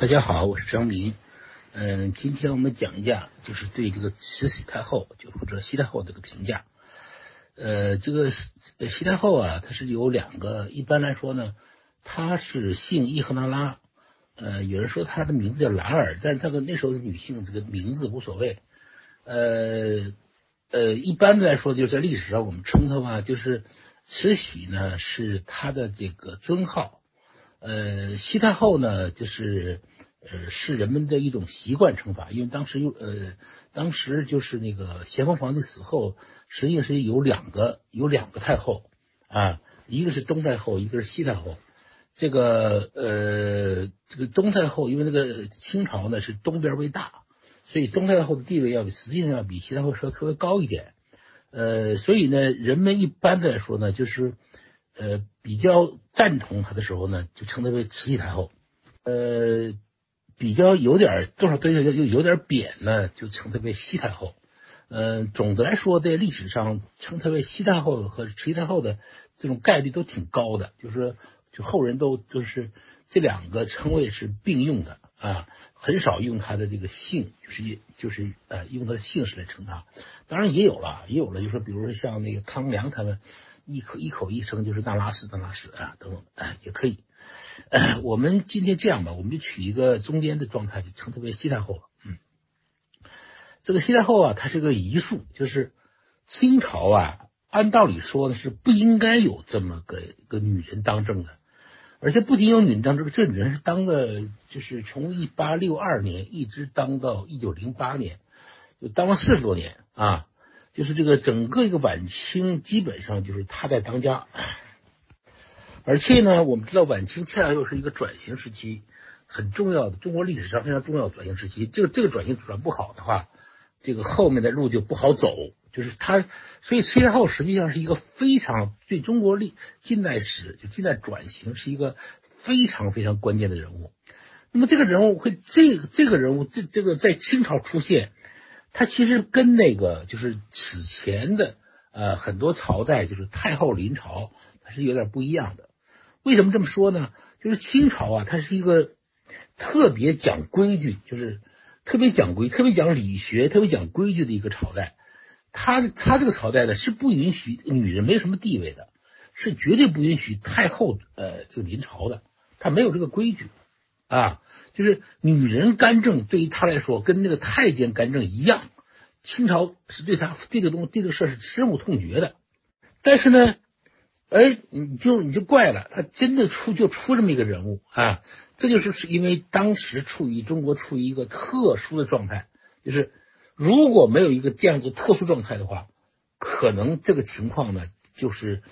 大家好，我是张明。今天我们讲一下就是对这个慈禧太后，就或者西太后这个评价。这个西太后啊，她是有两个，一般来说呢，她是姓伊赫那拉。有人说她的名字叫兰尔，但是她跟那时候的女性这个名字无所谓。一般来说，就是在历史上我们称她吧，就是慈禧呢是她的这个尊号。西太后呢，就是是人们的一种习惯称法，因为当时就是那个咸丰皇帝死后，实际上是有两个太后啊，一个是东太后，一个是西太后。这个东太后，因为那个清朝呢是东边为大，所以东太后的地位实际上要比西太后稍微高一点。所以呢，人们一般来说呢，就是比较赞同她的时候呢，就称她为慈禧太后；比较有点多少对她又有点贬呢，就称她为西太后。总的来说，在历史上称她为西太后和慈禧太后的这种概率都挺高的，就后人都就是这两个称谓是并用的啊，很少用她的这个姓，就是用她的姓氏来称她。当然也有了，就是比如说像那个康梁他们。一口一声就是那拉氏啊，等等啊，也可以。我们今天这样吧，我们就取一个中间的状态，就称它为西太后了。这个西太后啊，它是个遗术，就是清朝啊，按道理说呢是不应该有这么个一个女人当政的，而且不仅有女人当政，这女人是当的，就是从1862年一直当到1908年，就当了40多年啊。就是这个整个一个晚清基本上就是他在当家，而且呢，我们知道晚清恰恰又是一个转型时期，很重要的中国历史上非常重要的转型时期。这个转型转不好的话，这个后面的路就不好走。就是他，所以崔太后实际上是一个非常对中国近代转型是一个非常非常关键的人物。那么这个人物会这个人物在清朝出现。他其实跟那个就是此前的很多朝代，就是太后临朝，它是有点不一样的。为什么这么说呢？就是清朝啊，它是一个特别讲规矩，就是特别讲理学、特别讲规矩的一个朝代。他这个朝代呢是不允许女人没有什么地位的，是绝对不允许太后这个临朝的，他没有这个规矩啊。就是女人干政对于他来说跟那个太监干政一样，清朝是对他对这个事是深恶痛绝的。但是呢，你就怪了，他真的就出这么一个人物啊！这就是因为当时中国处于一个特殊的状态，就是如果没有一个这样一个特殊状态的话，可能这个情况呢就是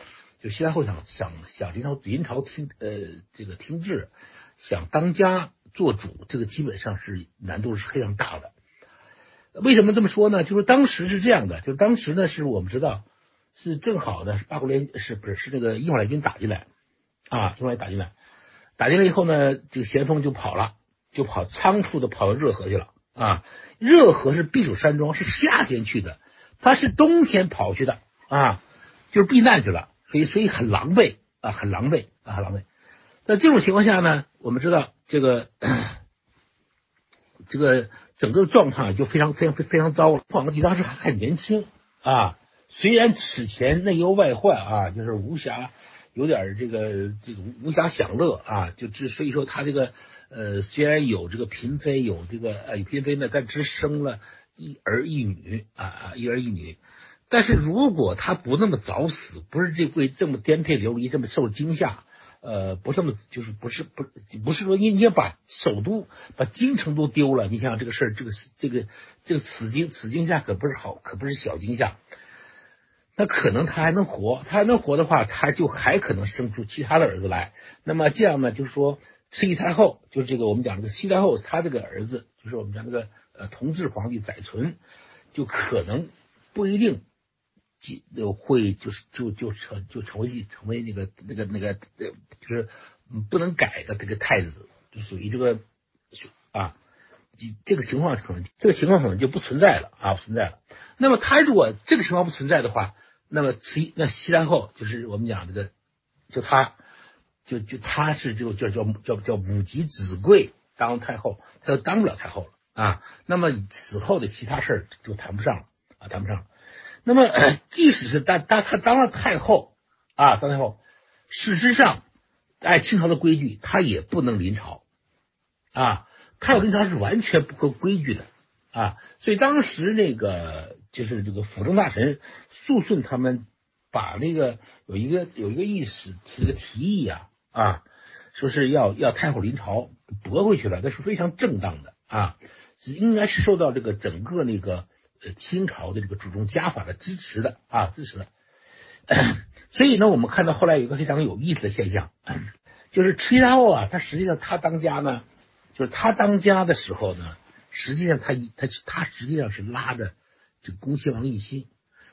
西太后想临朝停滞，想当家做主，这个基本上是难度是非常大的。为什么这么说呢？就是当时是这样的，就是当时呢是我们知道是正好呢八国联是不是是那个英法联军打进来以后呢，这个咸丰就仓促的跑到热河去了啊。热河是避暑山庄，是夏天去的，他是冬天跑去的啊，就是避难去了，所以很狼狈。在这种情况下呢，我们知道这个整个状态就非常糟了。皇帝当时还年轻啊，虽然此前内忧外患啊，就是无暇有点这个无暇享乐啊，所以说他这个虽然有这个嫔妃，有嫔妃呢，但只生了一儿一女，但是如果他不那么早死，不是这么颠沛流离，这么受惊吓。不是说你要把首都把京城都丢了，你想想这个事儿，这个此惊吓可不是小惊吓。那可能他还能活的话，他就还可能生出其他的儿子来。那么这样呢，就是说慈禧太后，就是这个我们讲这个西太后，他这个儿子就是我们讲这个同治皇帝载淳，就可能不一定。会成为那个就是不能改的这个太子，就属于这个啊，这个情况可能就不存在了啊，不存在了。那么他如果这个情况不存在的话，那么西太后就是我们讲这个，就他是叫母及子贵当太后，她就当不了太后了啊。那么此后的其他事就谈不上了啊，谈不上了。那么即使是她当了太后啊，当太后，事实上按清朝的规矩，她也不能临朝啊，太后临朝是完全不合规矩的啊。所以当时那个就是这个辅政大臣肃顺他们把那个有一个意思提了提议啊，说是要太后临朝驳回去了，那是非常正当的啊，应该是受到这个整个那个清朝的这个主宗家法的支持的啊，支持的。所以呢，我们看到后来有一个非常有意思的现象，就是慈禧太后啊，她实际上她当家呢，就是她当家的时候呢，实际上她实际上是拉着这个恭亲王奕欣。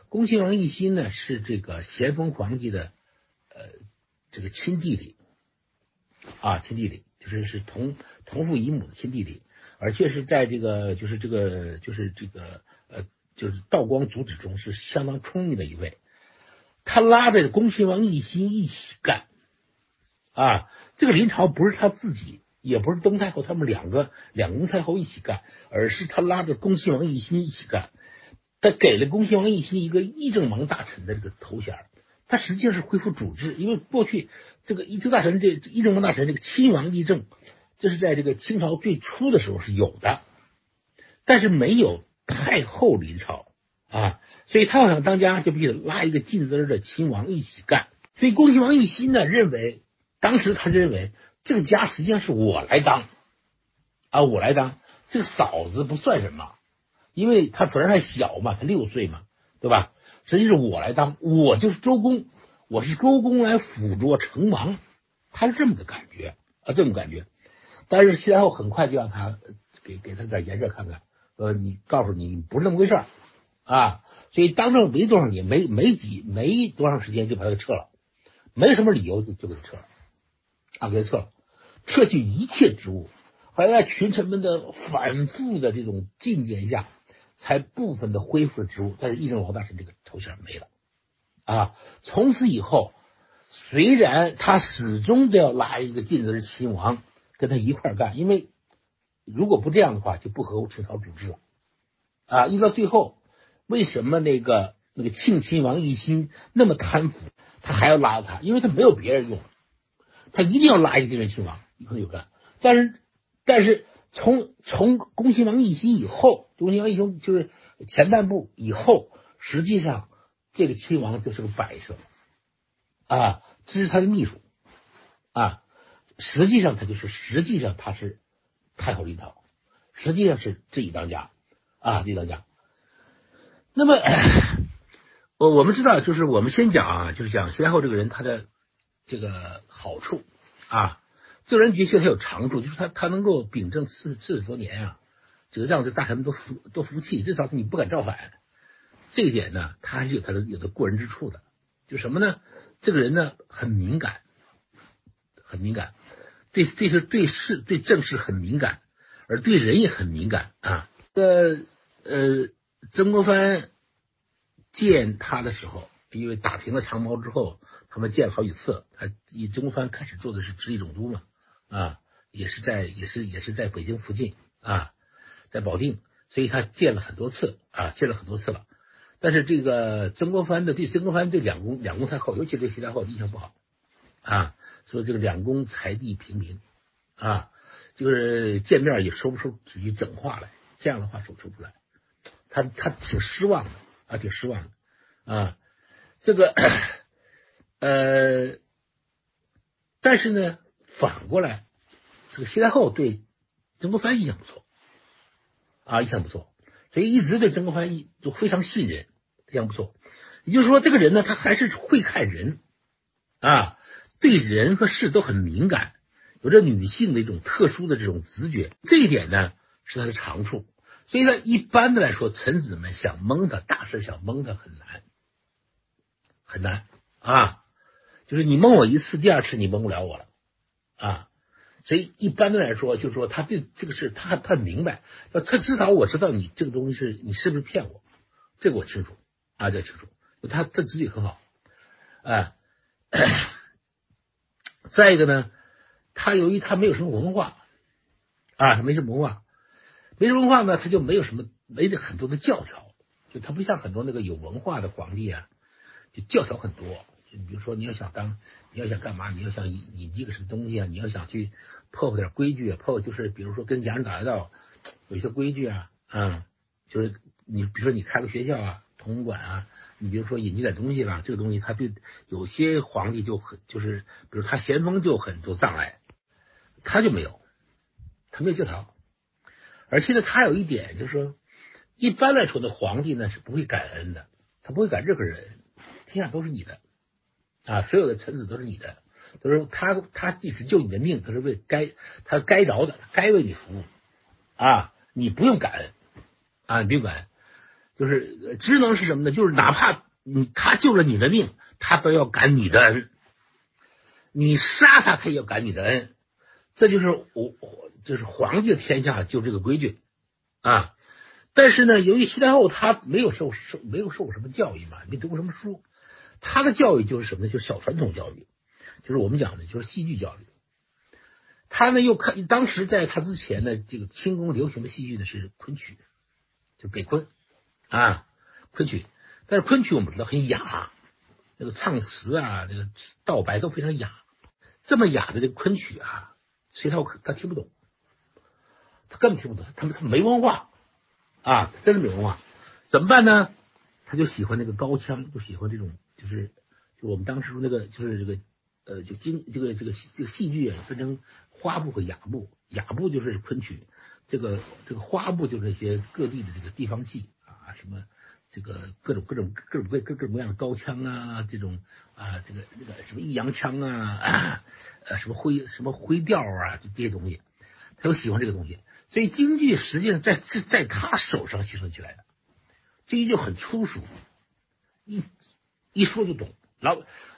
恭亲王奕欣呢是这个咸丰皇帝的这个亲弟弟啊，亲弟弟就是同父异母的亲弟弟，而且是在这个就是道光祖旨中是相当聪明的一位，他拉着恭亲王奕欣一起干啊，这个临朝不是他自己，也不是东太后，他们两个太后一起干，而是他拉着恭亲王奕欣一起干。他给了恭亲王奕欣一个议政王大臣的这个头衔，他实际上是恢复主治，因为过去这个议政大臣议政王大臣这个亲王议政，这是在这个清朝最初的时候是有的，但是没有太后临朝啊，所以他要想当家就必须拉一个近支的亲王一起干。所以恭亲王奕欣呢认为，当时他认为这个家实际上是我来当啊，我来当，这个嫂子不算什么。因为他责任还小嘛，他6岁嘛，对吧？实际是我来当，我就是周公，我是周公来辅佐成王，他是这么个感觉啊，这么感觉。但是西太后很快就让他给他点颜色看看，你告诉你不是那么回事啊。所以当政没多少年，没多长时间就把他给撤了，没什么理由就给他撤了啊，给他撤了，撤去一切职务。后来在群臣们的反复的这种进谏下，才部分的恢复了职务，但是议政王大臣这个头衔没了啊。从此以后，虽然他始终都要拉一个近支亲王跟他一块干，因为如果不这样的话就不合乎清朝主制了啊。一到最后，为什么那个庆亲王奕欣那么贪腐，他还要拉他？因为他没有别人用，他一定要拉一个近支亲王一块有干。但是从恭亲王奕欣以后，恭亲王奕欣就是前半部以后，实际上这个亲王就是个摆设啊，这是他的秘书啊，实际上他是太后临朝，实际上是自己当家啊，自己当家。那么我们知道，就是我们先讲啊，就是讲先后这个人他的这个好处啊。这个人的确他有长处，就是他能够秉政40多年啊，这个让这大臣们都服气，至少你不敢造反。这一点呢，他还是有他的过人之处的。就什么呢？这个人呢很敏感，很敏感，对政事很敏感，而对人也很敏感啊。曾国藩见他的时候，因为打平了长毛之后，他们见了好几次。他以曾国藩开始做的是直隶总督嘛。啊，也是在北京附近啊，在保定，所以他见了很多次啊，见了很多次了。但是这个曾国藩对两宫太后，尤其对西太后印象不好啊，所以这个两宫才地平平啊，就是见面也说不出几句整话来，这样的话说不出来，他挺失望的啊，挺失望的啊。这个但是呢，反过来，这个西太后对曾国藩印象不错啊，印象不错，所以一直对曾国藩就非常信任，非常不错。也就是说，这个人呢，他还是会看人啊，对人和事都很敏感，有着女性的一种特殊的这种直觉，这一点呢是他的长处。所以呢，一般的来说，臣子们想蒙他，大事想蒙他很难啊，就是你蒙我一次，第二次你蒙不了我了。啊，所以一般的来说，就是说他对这个事他明白，他至少我知道你这个东西是你是不是骗我，这个我清楚啊，这个清楚。他自己很好啊。再一个呢，他由于他没有什么文化啊，没什么文化，没什么文化呢，他就没有什么，没得很多的教条，就他不像很多那个有文化的皇帝啊，就教条很多。就比如说你要想干嘛，你要想引进个什么东西啊，你要想去破坏点规矩啊，破就是比如说跟洋人打交道有一些规矩啊，就是你比如说你开个学校啊，同文馆啊，你比如说引进点东西了，这个东西他对有些皇帝就很就是比如他咸丰就很多障碍，他就没有。他没有教条，而且呢，他有一点就是说，一般来说的皇帝呢是不会感恩的，他不会感任何人，天下都是你的啊，所有的臣子都是你的，都是他即使救你的命，他是为他该着的，该为你服务啊，你不用感恩啊，你不用感恩，就是职能是什么呢？就是哪怕他救了你的命，他都要感你的恩，你杀他他也要感你的恩，这就是就是皇帝的天下就这个规矩啊，但是呢，由于西太后她没有受什么教育嘛，没读过什么书，她的教育就是什么呢？就是小传统教育，就是我们讲的就是戏剧教育。她呢又看当时在她之前呢，这个清宫流行的戏剧呢是昆曲，就北昆啊昆曲，但是昆曲我们知道很雅，那个唱词啊，那个道白都非常雅，这么雅的这个昆曲啊，西太后她听不懂。他根本听不懂，他们没文化啊，真的没文化，怎么办呢？他就喜欢那个高腔，就喜欢这种，就我们当时说那个，就是这个就这个戏剧啊，分成花部和雅部，雅部就是昆曲，这个花部就是一些各地的这个地方戏啊，什么这个各种各样的高腔啊，这种啊这个什么弋阳腔啊，什么徽调啊，就这些东西，他就喜欢这个东西。所以京剧实际上在他手上形成起来的，京剧就很粗俗，一说就懂。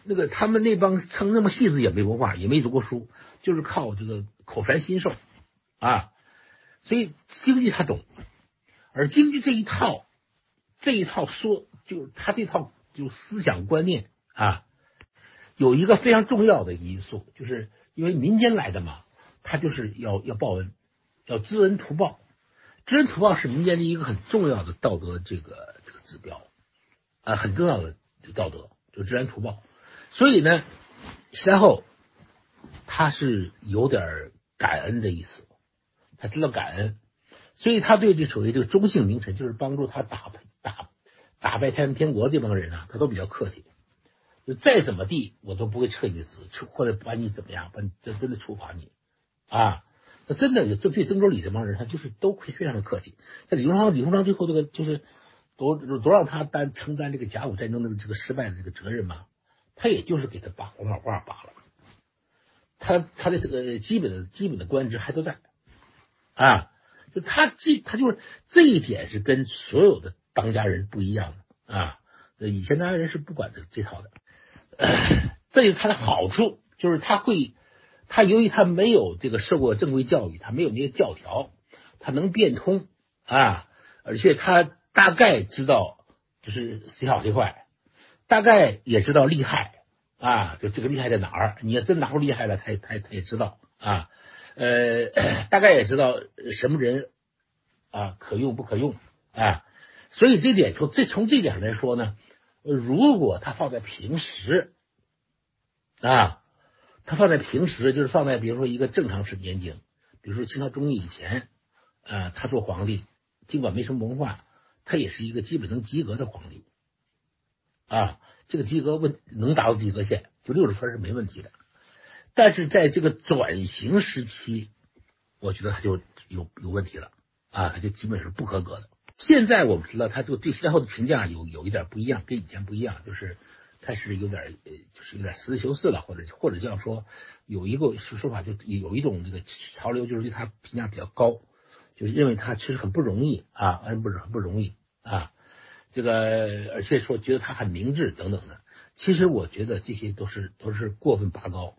那个他们那帮唱那么戏子也没文化，也没读过书，就是靠这个口传心授啊。所以京剧他懂，而京剧这一套说就是他这套就思想观念啊，有一个非常重要的因素，就是因为民间来的嘛，他就是要报恩。叫知恩图报，知恩图报是民间的一个很重要的道德这个指标啊，很重要的道德就知恩图报。所以呢，西太后他是有点感恩的意思，他知道感恩，所以他对这所谓这个中姓名臣，就是帮助他打败太平天国这帮人啊，他都比较客气，就再怎么地我都不会撤你的职，或者把你怎么样，把你真的处罚你啊。那真的有这对郑州李这帮人，他就是都非常的客气。那李鸿章最后这个就是都让他承担这个甲午战争的这个失败的这个责任嘛，他也就是给他把红脑瓜拔了，他的这个基本的官职还都在啊，就他就是这一点是跟所有的当家人不一样的啊，以前当家人是不管这套的这是他的好处，就是他由于他没有这个受过正规教育，他没有那些教条，他能变通啊，而且他大概知道就是谁好谁坏，大概也知道厉害啊，就这个厉害在哪儿，你要真哪儿厉害了，他也知道啊，大概也知道什么人啊可用不可用啊，所以这点从这点来说呢，如果他放在平时啊。他放在平时，就是放在比如说一个正常时年景，比如说清朝中叶以前，他做皇帝，尽管没什么文化，他也是一个基本能及格的皇帝，啊，这个及格能达到及格线，就60分是没问题的。但是在这个转型时期，我觉得他就有问题了，啊，他就基本是不合格的。现在我们知道他这个对西太后的评价有一点不一样，跟以前不一样，就是。开始有点就是有点实事求是了，或者叫说有一个说法，就有一种这个潮流，就是对他评价比较高，就是认为他其实很不容易啊，很不容易啊，这个而且说觉得他很明智等等的。其实我觉得这些都是过分拔高。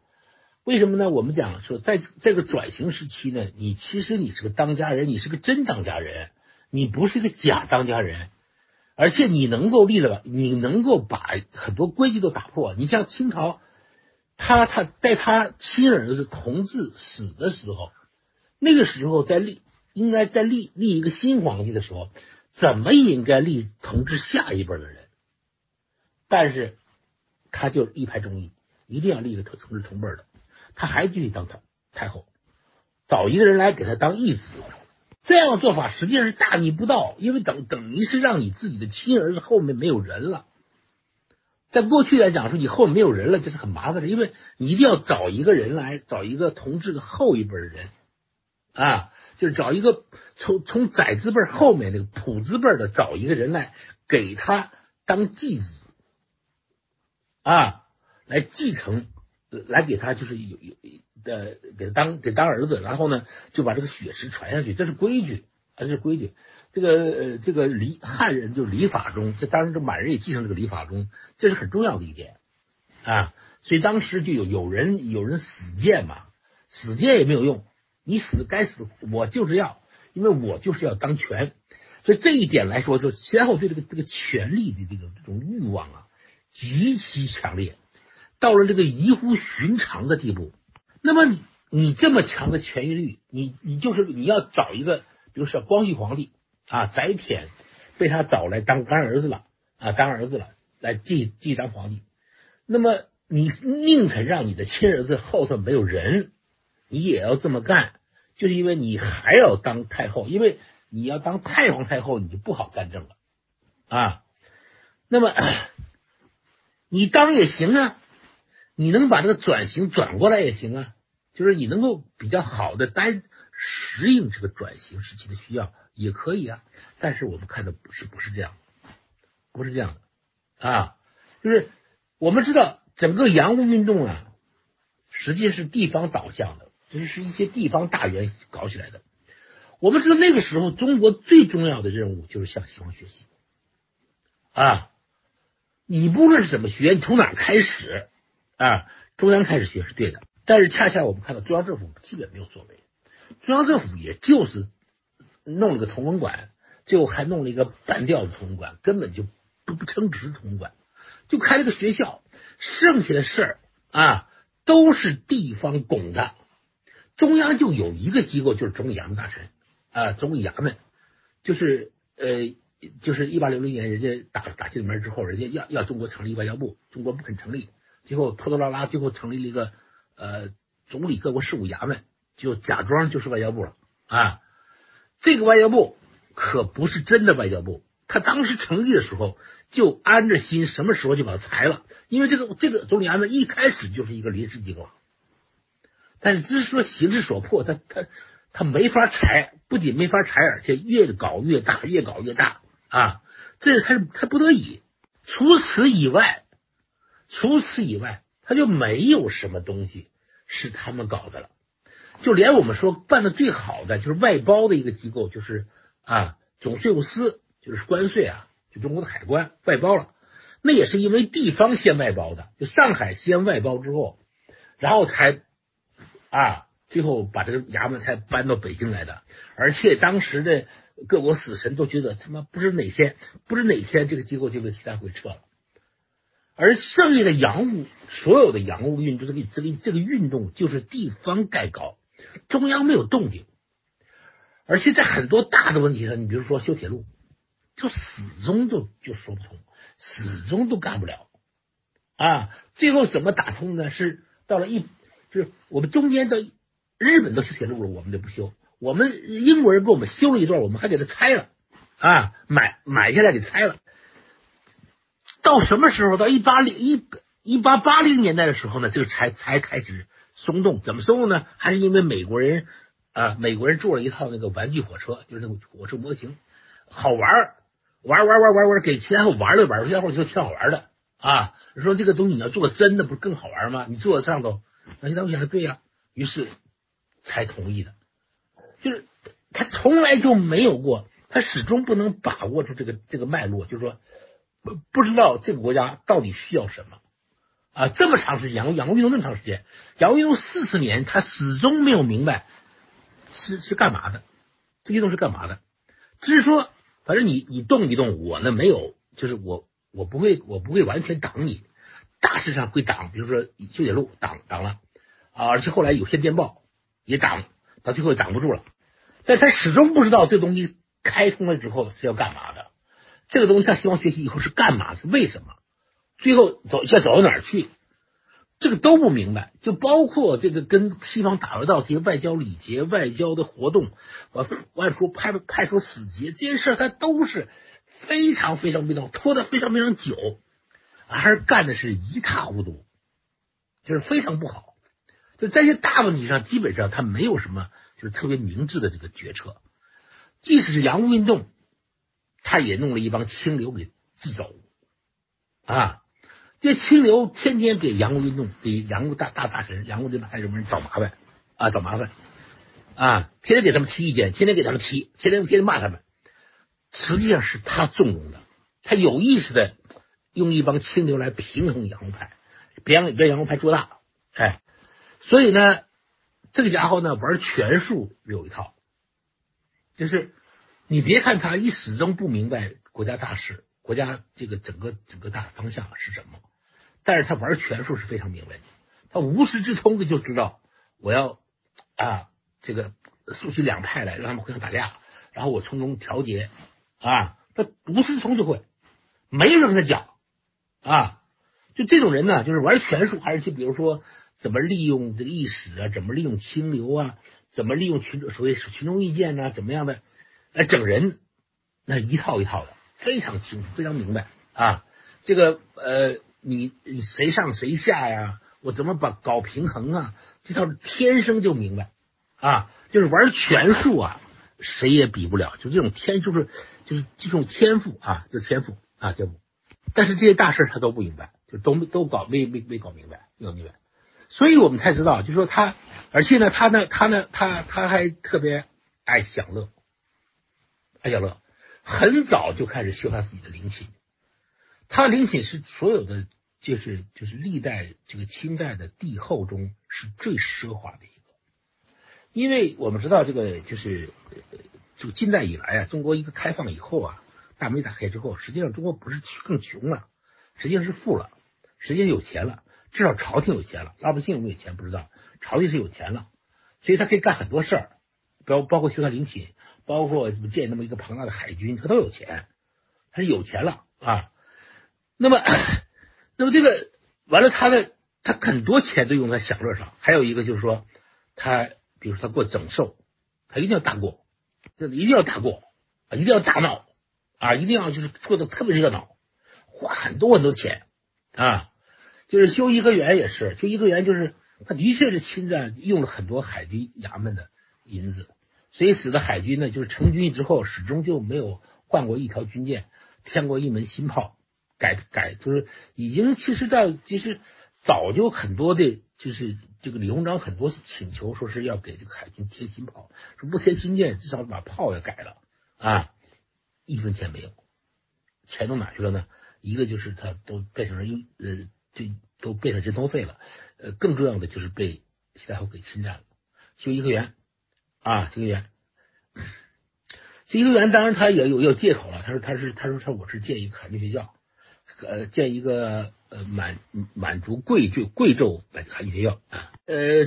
为什么呢？我们讲说在这个转型时期呢，其实你是个当家人，你是个真当家人，你不是一个假当家人。而且你能够把很多规矩都打破。你像清朝，他在他亲儿子同治死的时候，那个时候在立，应该在立一个新皇帝的时候，怎么也应该立统治下一辈的人，但是他就力排众议，一定要立一个统治同辈的，他还继续当太后，找一个人来给他当义子。这样的做法实际上是大逆不道，因为等于是让你自己的亲儿子后面没有人了。在过去来讲说你后面没有人了，这是很麻烦的，因为你一定要找一个人来，找一个同治的后一辈的人啊，就是找一个从宰字辈后面那个溥字辈的找一个人来给他当继子啊，来继承，来给他就是有给他当儿子，然后呢就把这个血实传下去，这是规矩啊，这是规矩。这个礼汉人就是礼法中，这当然这满人也继承这个礼法中，这是很重要的一点啊。所以当时就有人死谏嘛，死谏也没有用，你死该死，我就是要，因为我就是要当权。所以这一点来说，就先后对这个权力的这种欲望啊极其强烈，到了这个异乎寻常的地步。那么你这么强的权力，你要找一个，比如说光绪皇帝啊，载湉被他找来当干儿子了啊，当儿子了，来继续当皇帝。那么你宁肯让你的亲儿子后头没有人，你也要这么干，就是因为你还要当太后，因为你要当太皇太后，你就不好干政了啊。那么你当也行啊，你能把这个转型转过来也行啊，就是你能够比较好的适应这个转型时期的需要也可以啊，但是我们看的不是这样，不是这样的啊。就是我们知道整个洋务运动啊，实际是地方导向的，就是一些地方大员搞起来的。我们知道那个时候中国最重要的任务就是向西方学习啊，你不论怎么学，你从哪开始啊，中央开始学是对的，但是恰恰我们看到中央政府基本没有作为，中央政府也就是弄了个同文馆，最后还弄了一个半吊子同文馆，根本就不称职同文馆，就开了个学校，剩下的事儿啊都是地方拱的。中央就有一个机构，就是总理衙门大臣啊，总理衙门就是就是1860年人家打进门之后，人家要中国成立外交部，中国不肯成立，最后拖拖拉拉，最后成立了一个总理各国事务衙门，就假装就是外交部了啊。这个外交部可不是真的外交部，他当时成立的时候就安着心，什么时候就把他裁了，因为这个总理衙门一开始就是一个临时机构，但是只是说形势所迫，他没法裁，不仅没法裁，而且越搞越大，越搞越大啊，这是他不得已。除此以外他就没有什么东西是他们搞的了。就连我们说办的最好的就是外包的一个机构，就是啊总税务司，就是关税啊，就中国的海关外包了，那也是因为地方先外包的，就上海先外包之后，然后才啊最后把这个衙门才搬到北京来的。而且当时的各国死神都觉得他妈不是哪天这个机构就被其他会撤了。而剩下的洋务，所有的洋务运动，这个运动就是地方盖高，中央没有动静。而且在很多大的问题上，你比如说修铁路，就始终就说不通，始终都干不了啊。最后怎么打通呢？是到了就是我们中间到日本都修铁路了，我们就不修，我们英国人给我们修了一段，我们还给他拆了啊，买下来给拆了。到什么时候？到1880年代的时候呢，这个才开始松动。怎么松动呢？还是因为美国人做了一套那个玩具火车，就是那个火车模型，好玩，给其他人玩了玩，然后就挺好玩的啊。说这个东西你要做真的，不是更好玩吗？你坐在上头，那他们想对呀，于是才同意的。就是他从来就没有过，他始终不能把握住这个脉络，就是说。不知道这个国家到底需要什么啊！这么长时间，洋务运动那么长时间，洋务运动40年，他始终没有明白是干嘛的，这运动是干嘛的。只是说，反正你动一动，我呢没有，就是我不会完全挡你，大事上会挡，比如说修铁路挡了啊，而且后来有线电报也挡，他最后也挡不住了。但他始终不知道这东西开通了之后是要干嘛的，这个东西向西方学习以后是干嘛，是为什么，最后要走到哪儿去，这个都不明白。就包括这个跟西方打交道这些外交礼节、外交的活动，外出派出使节这些事儿，他都是非常拖得非常久，而干的是一塌糊涂，就是非常不好。就在一些大问题上，基本上他没有什么就是特别明智的这个决策。即使是洋务运动，他也弄了一帮清流给制走啊！这清流天天给洋务运动、给洋务大臣、洋务这派什么人找麻烦啊！天天给他们提意见，天天骂他们。实际上是他纵容的，他有意识的用一帮清流来平衡洋务派，别让洋务派做大。哎，所以呢，这个家伙呢玩权术有一套，就是你别看他一始终不明白国家大事，国家这个整个大方向是什么，但是他玩权术是非常明白的，他无师自通的就知道我要这个肃起两派来，让他们互相打架，然后我从中调节他无师自通就会，没人跟他讲就这种人呢，就是玩权术，还是去比如说怎么利用这个意识怎么利用清流怎么利用所谓群众意见怎么样的来整人，那一套一套的非常清楚非常明白这个你谁上谁下我怎么搞平衡这套天生就明白就是玩权术谁也比不了，就这种天赋天赋。但是这些大事他都不明白，就都搞没搞明白，所以我们才知道，就说他，而且呢，他还特别爱享乐，很早就开始修他自己的陵寝。他的陵寝是所有的就是历代这个清代的帝后中是最奢华的一个，因为我们知道这个就是近代以来中国一个开放以后大门打开之后，实际上中国不是更穷了，实际上是富了，实际上有钱了。至少朝廷有钱了，老百姓有没有钱不知道，朝廷是有钱了，所以他可以干很多事儿，包括修缮陵寝，包括建那么一个庞大的海军，他都有钱，他是有钱了那么这个完了，他很多钱都用在享乐上。还有一个就是说，他比如说他过整寿，他一定要大过，一定要大闹一定要就是做的特别热闹，花很多钱就是修颐和园也是，修颐和园就是他的确是侵占用了很多海军衙门的银子，所以使得海军呢就是成军之后始终就没有换过一条军舰，添过一门新炮，改就是已经其实早就很多的，就是这个李鸿章很多请求说是要给这个海军贴新炮，说不贴新舰至少把炮也改了一分钱没有，钱都哪去了呢？一个就是他都变成都变成人头费了，更重要的就是被西太后给侵占了。修颐和园修颐和园当然他也有借口了，他说我是建一个海军学校，建一个满族贵州海军学校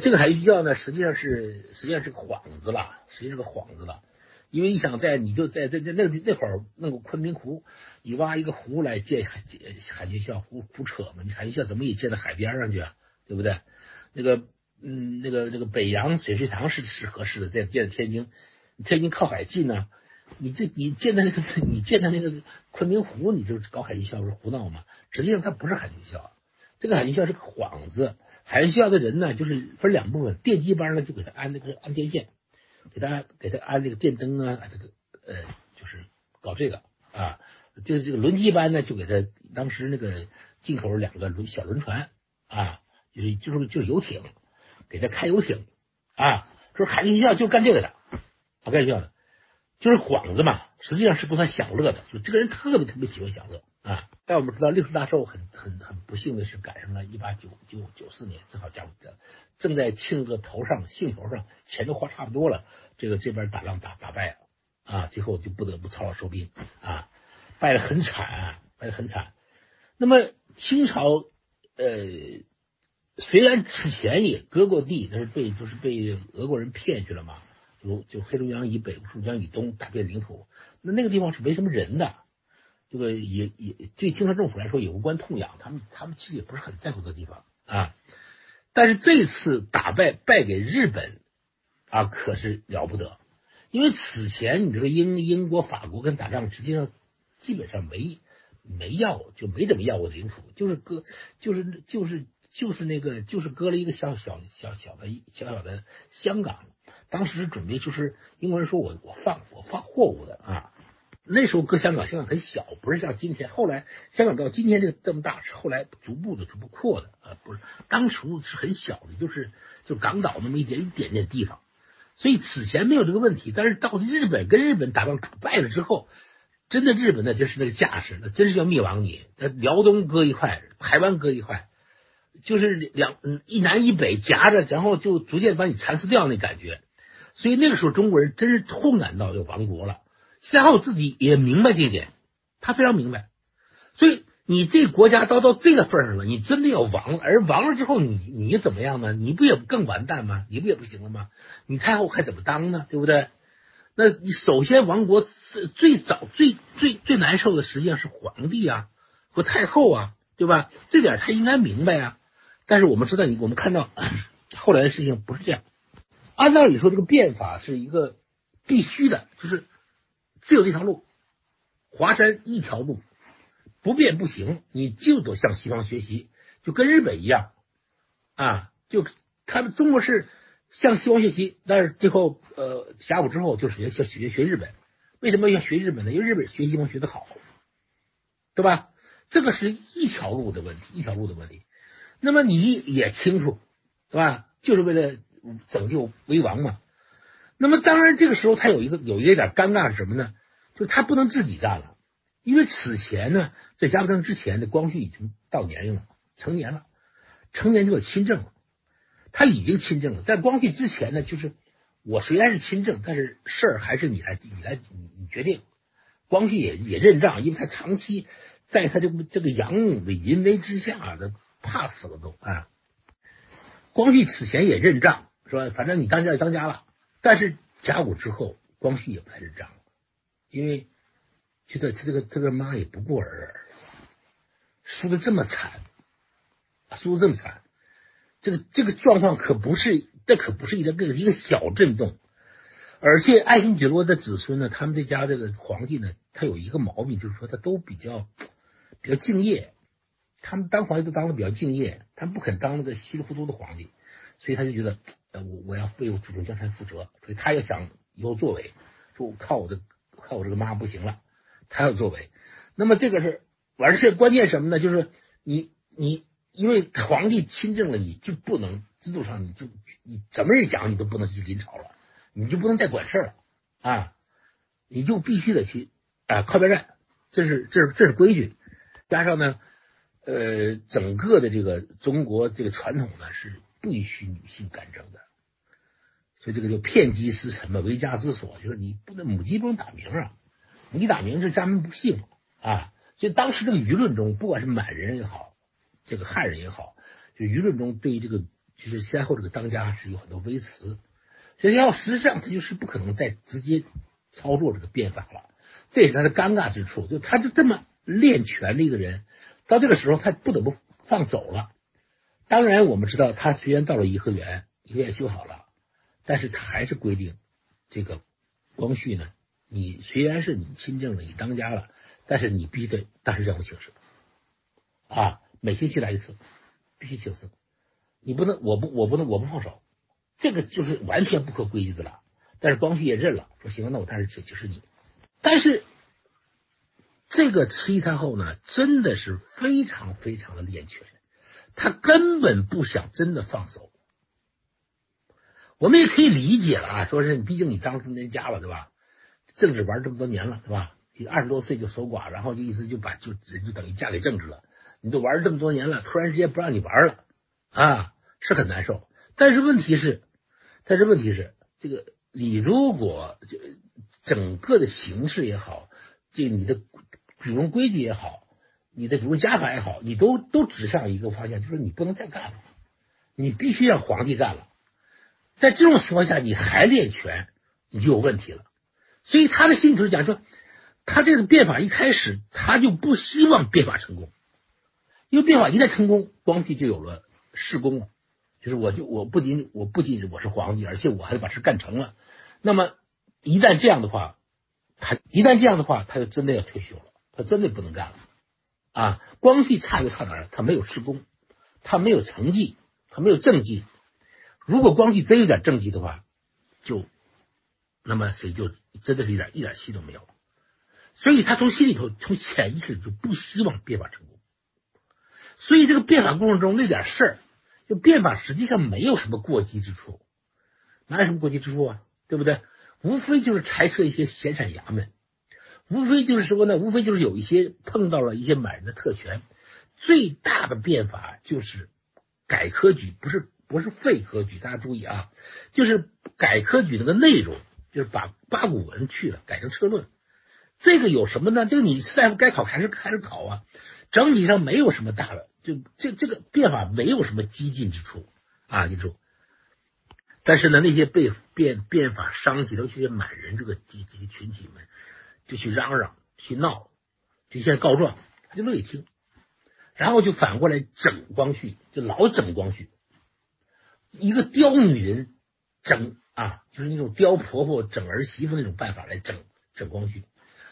这个海军学校呢实际上是个幌子了，因为你想在那会儿弄个昆明湖，你挖一个湖来建海军学校，胡扯嘛！你海军学校怎么也建到海边上去对不对？那个北洋水学堂是合适的，建在天津，天津靠海近呢，你建在那个昆明湖，你就是搞海军学校是胡闹嘛！实际上它不是海军学校，这个海军学校是个幌子。海军学校的人呢，就是分两部分，电机班呢就给他安安电线。给他安这个电灯这个就是搞这个就是这个轮机班呢，就给他当时那个进口两个小轮船就是游艇，给他开游艇说海军学校就干这个的，干学校的就是幌子嘛，实际上是不算享乐的，就这个人特别喜欢享乐但我们知道六十大寿很不幸的是赶上了1894年，正好正在庆祝兴头上，钱都花差不多了，这边打仗打败了最后就不得不操劳收兵败得很惨。那么清朝虽然之前也割过地，但是被俄国人骗去了嘛，就黑龙江以北、黑龙江以东大片领土，那个地方是没什么人的，这个也对清朝政府来说也无关痛痒，他们其实也不是很在乎的地方啊。但是这次败给日本啊，可是了不得，因为此前你这个英国、法国跟打仗，实际上基本上没怎么要过领土，就是割了一个小小的香港，当时准备就是英国人说我放货物的啊，那时候割香港很小，不是像今天，后来香港到今天这么大，是后来逐步扩的啊，不是当初是很小的，就港岛那么一点点地方，所以此前没有这个问题，但是到日本打仗败了之后。真的日本呢，就是那个架势，那真是要灭亡你。辽东割一块，台湾割一块，就是一南一北夹着，然后就逐渐把你蚕丝掉那感觉。所以那个时候中国人真是痛感到有亡国了。夏后自己也明白这一点，他非常明白。所以你这国家到这个份上了，你真的要亡了，而亡了之后你怎么样呢？你不也更完蛋吗？你不也不行了吗？你太后还怎么当呢？对不对？那你首先亡国最早最难受的实际上是皇帝啊和太后啊，对吧？这点他应该明白啊。但是我们知道，我们看到后来的事情不是这样。按道理说，这个变法是一个必须的，就是只有这条路，华山一条路，不变不行，你就得向西方学习，就跟日本一样啊，就他们中国是。向西方学习，但是最后甲午之后就是学日本。为什么要学日本呢？因为日本学西方学得好，对吧？这个是一条路的问题。那么你也清楚，对吧？就是为了拯救为王嘛。那么当然这个时候他有一点尴尬是什么呢？就是他不能自己干了，因为此前呢，在甲午战争之前的光绪已经到年龄了，成年就有亲政了。他已经亲政了，在光绪之前呢，就是我虽然是亲政，但是事儿还是你决定。光绪也认账，因为他长期在他这个洋务的淫威之下的，怕死了都啊。光绪此前也认账，是吧？反正你当家就当家了。但是甲午之后，光绪也不太认账了，因为觉得这个妈也不过尔尔，输得这么惨。这个状况可不是一个小震动，而且爱新觉罗的子孙呢，他们这家这个皇帝呢，他有一个毛病，就是说他都比较敬业，他们当皇帝都当的比较敬业，他们不肯当那个稀里糊涂的皇帝，所以他就觉得我要为我祖宗江山负责，所以他要想以后作为，说我靠我这个妈不行了，他要作为。那么这个是，而且关键什么呢？就是你。因为皇帝亲政了，你就不能制度上你怎么人讲你都不能去临朝了，你就不能再管事了啊，你就必须得去啊靠边站，这是规矩。加上呢，整个的这个中国这个传统呢是不允许女性干政的，所以这个就骗鸡司晨嘛，为家之所，就是你不能母鸡不能打鸣啊，母鸡打鸣就家门不幸啊。所以当时这个舆论中，不管是满人也好。这个汉人也好，就舆论中对这个就是先后这个当家是有很多微词，所以要实际上他就是不可能再直接操作这个变法了，这也是他的尴尬之处。就他就这么练权的一个人，到这个时候他不得不放手了。当然我们知道他虽然到了颐和园修好了，但是他还是规定这个光绪呢，你虽然是你亲政了，你当家了，但是你必须得当时政府请示啊。每星期来一次，必须请示，你不能，我不放手，这个就是完全不合规矩的了。但是光绪也认了，说行，那我当时请示你。但是这个慈禧太后呢，真的是非常非常的练权，她根本不想真的放手。我们也可以理解了啊，说是毕竟你当这么多家了，对吧？政治玩这么多年了，对吧？你20多岁就守寡，然后就一直就等于嫁给政治了。你都玩这么多年了，突然之间不让你玩了啊，是很难受。但是问题是，这个你如果就整个的形式也好，这你的主人规矩也好，你的主人家法也好，你都指向一个方向，就是你不能再干了。你必须让皇帝干了。在这种情况下，你还练拳，你就有问题了。所以他的心里讲说，他这个变法一开始他就不希望变法成功，因为变法一旦成功，光帝就有了事功了，就是我不仅我是皇帝，而且我还把事干成了。那么一旦这样的话，他就真的要退休了，他真的不能干了啊！光绪差就差哪儿？他没有事功，他没有成绩，他没有政绩。如果光绪真有点政绩的话，那么谁就真的是一点戏都没有。所以他从心里头，从潜意识就不希望变法成功。所以这个变法过程中那点事儿，就变法实际上没有什么过激之处，哪有什么过激之处啊？对不对？无非就是裁撤一些闲散衙门，无非就是有一些碰到了一些满人的特权。最大的变法就是改科举，不是废科举，大家注意啊，就是改科举那个内容，就是把八股文去了，改成车论。这个有什么呢？就你士大夫该考还是考啊，整体上没有什么大的，就这个变法没有什么激进之处啊，记住。但是呢，那些被变法伤及到这些满人这个群体们，就去嚷嚷、去闹、就先告状，他就乐意听，然后就反过来整光绪，就老整光绪。一个刁女人整啊，就是那种刁婆婆整儿媳妇那种办法来整光绪，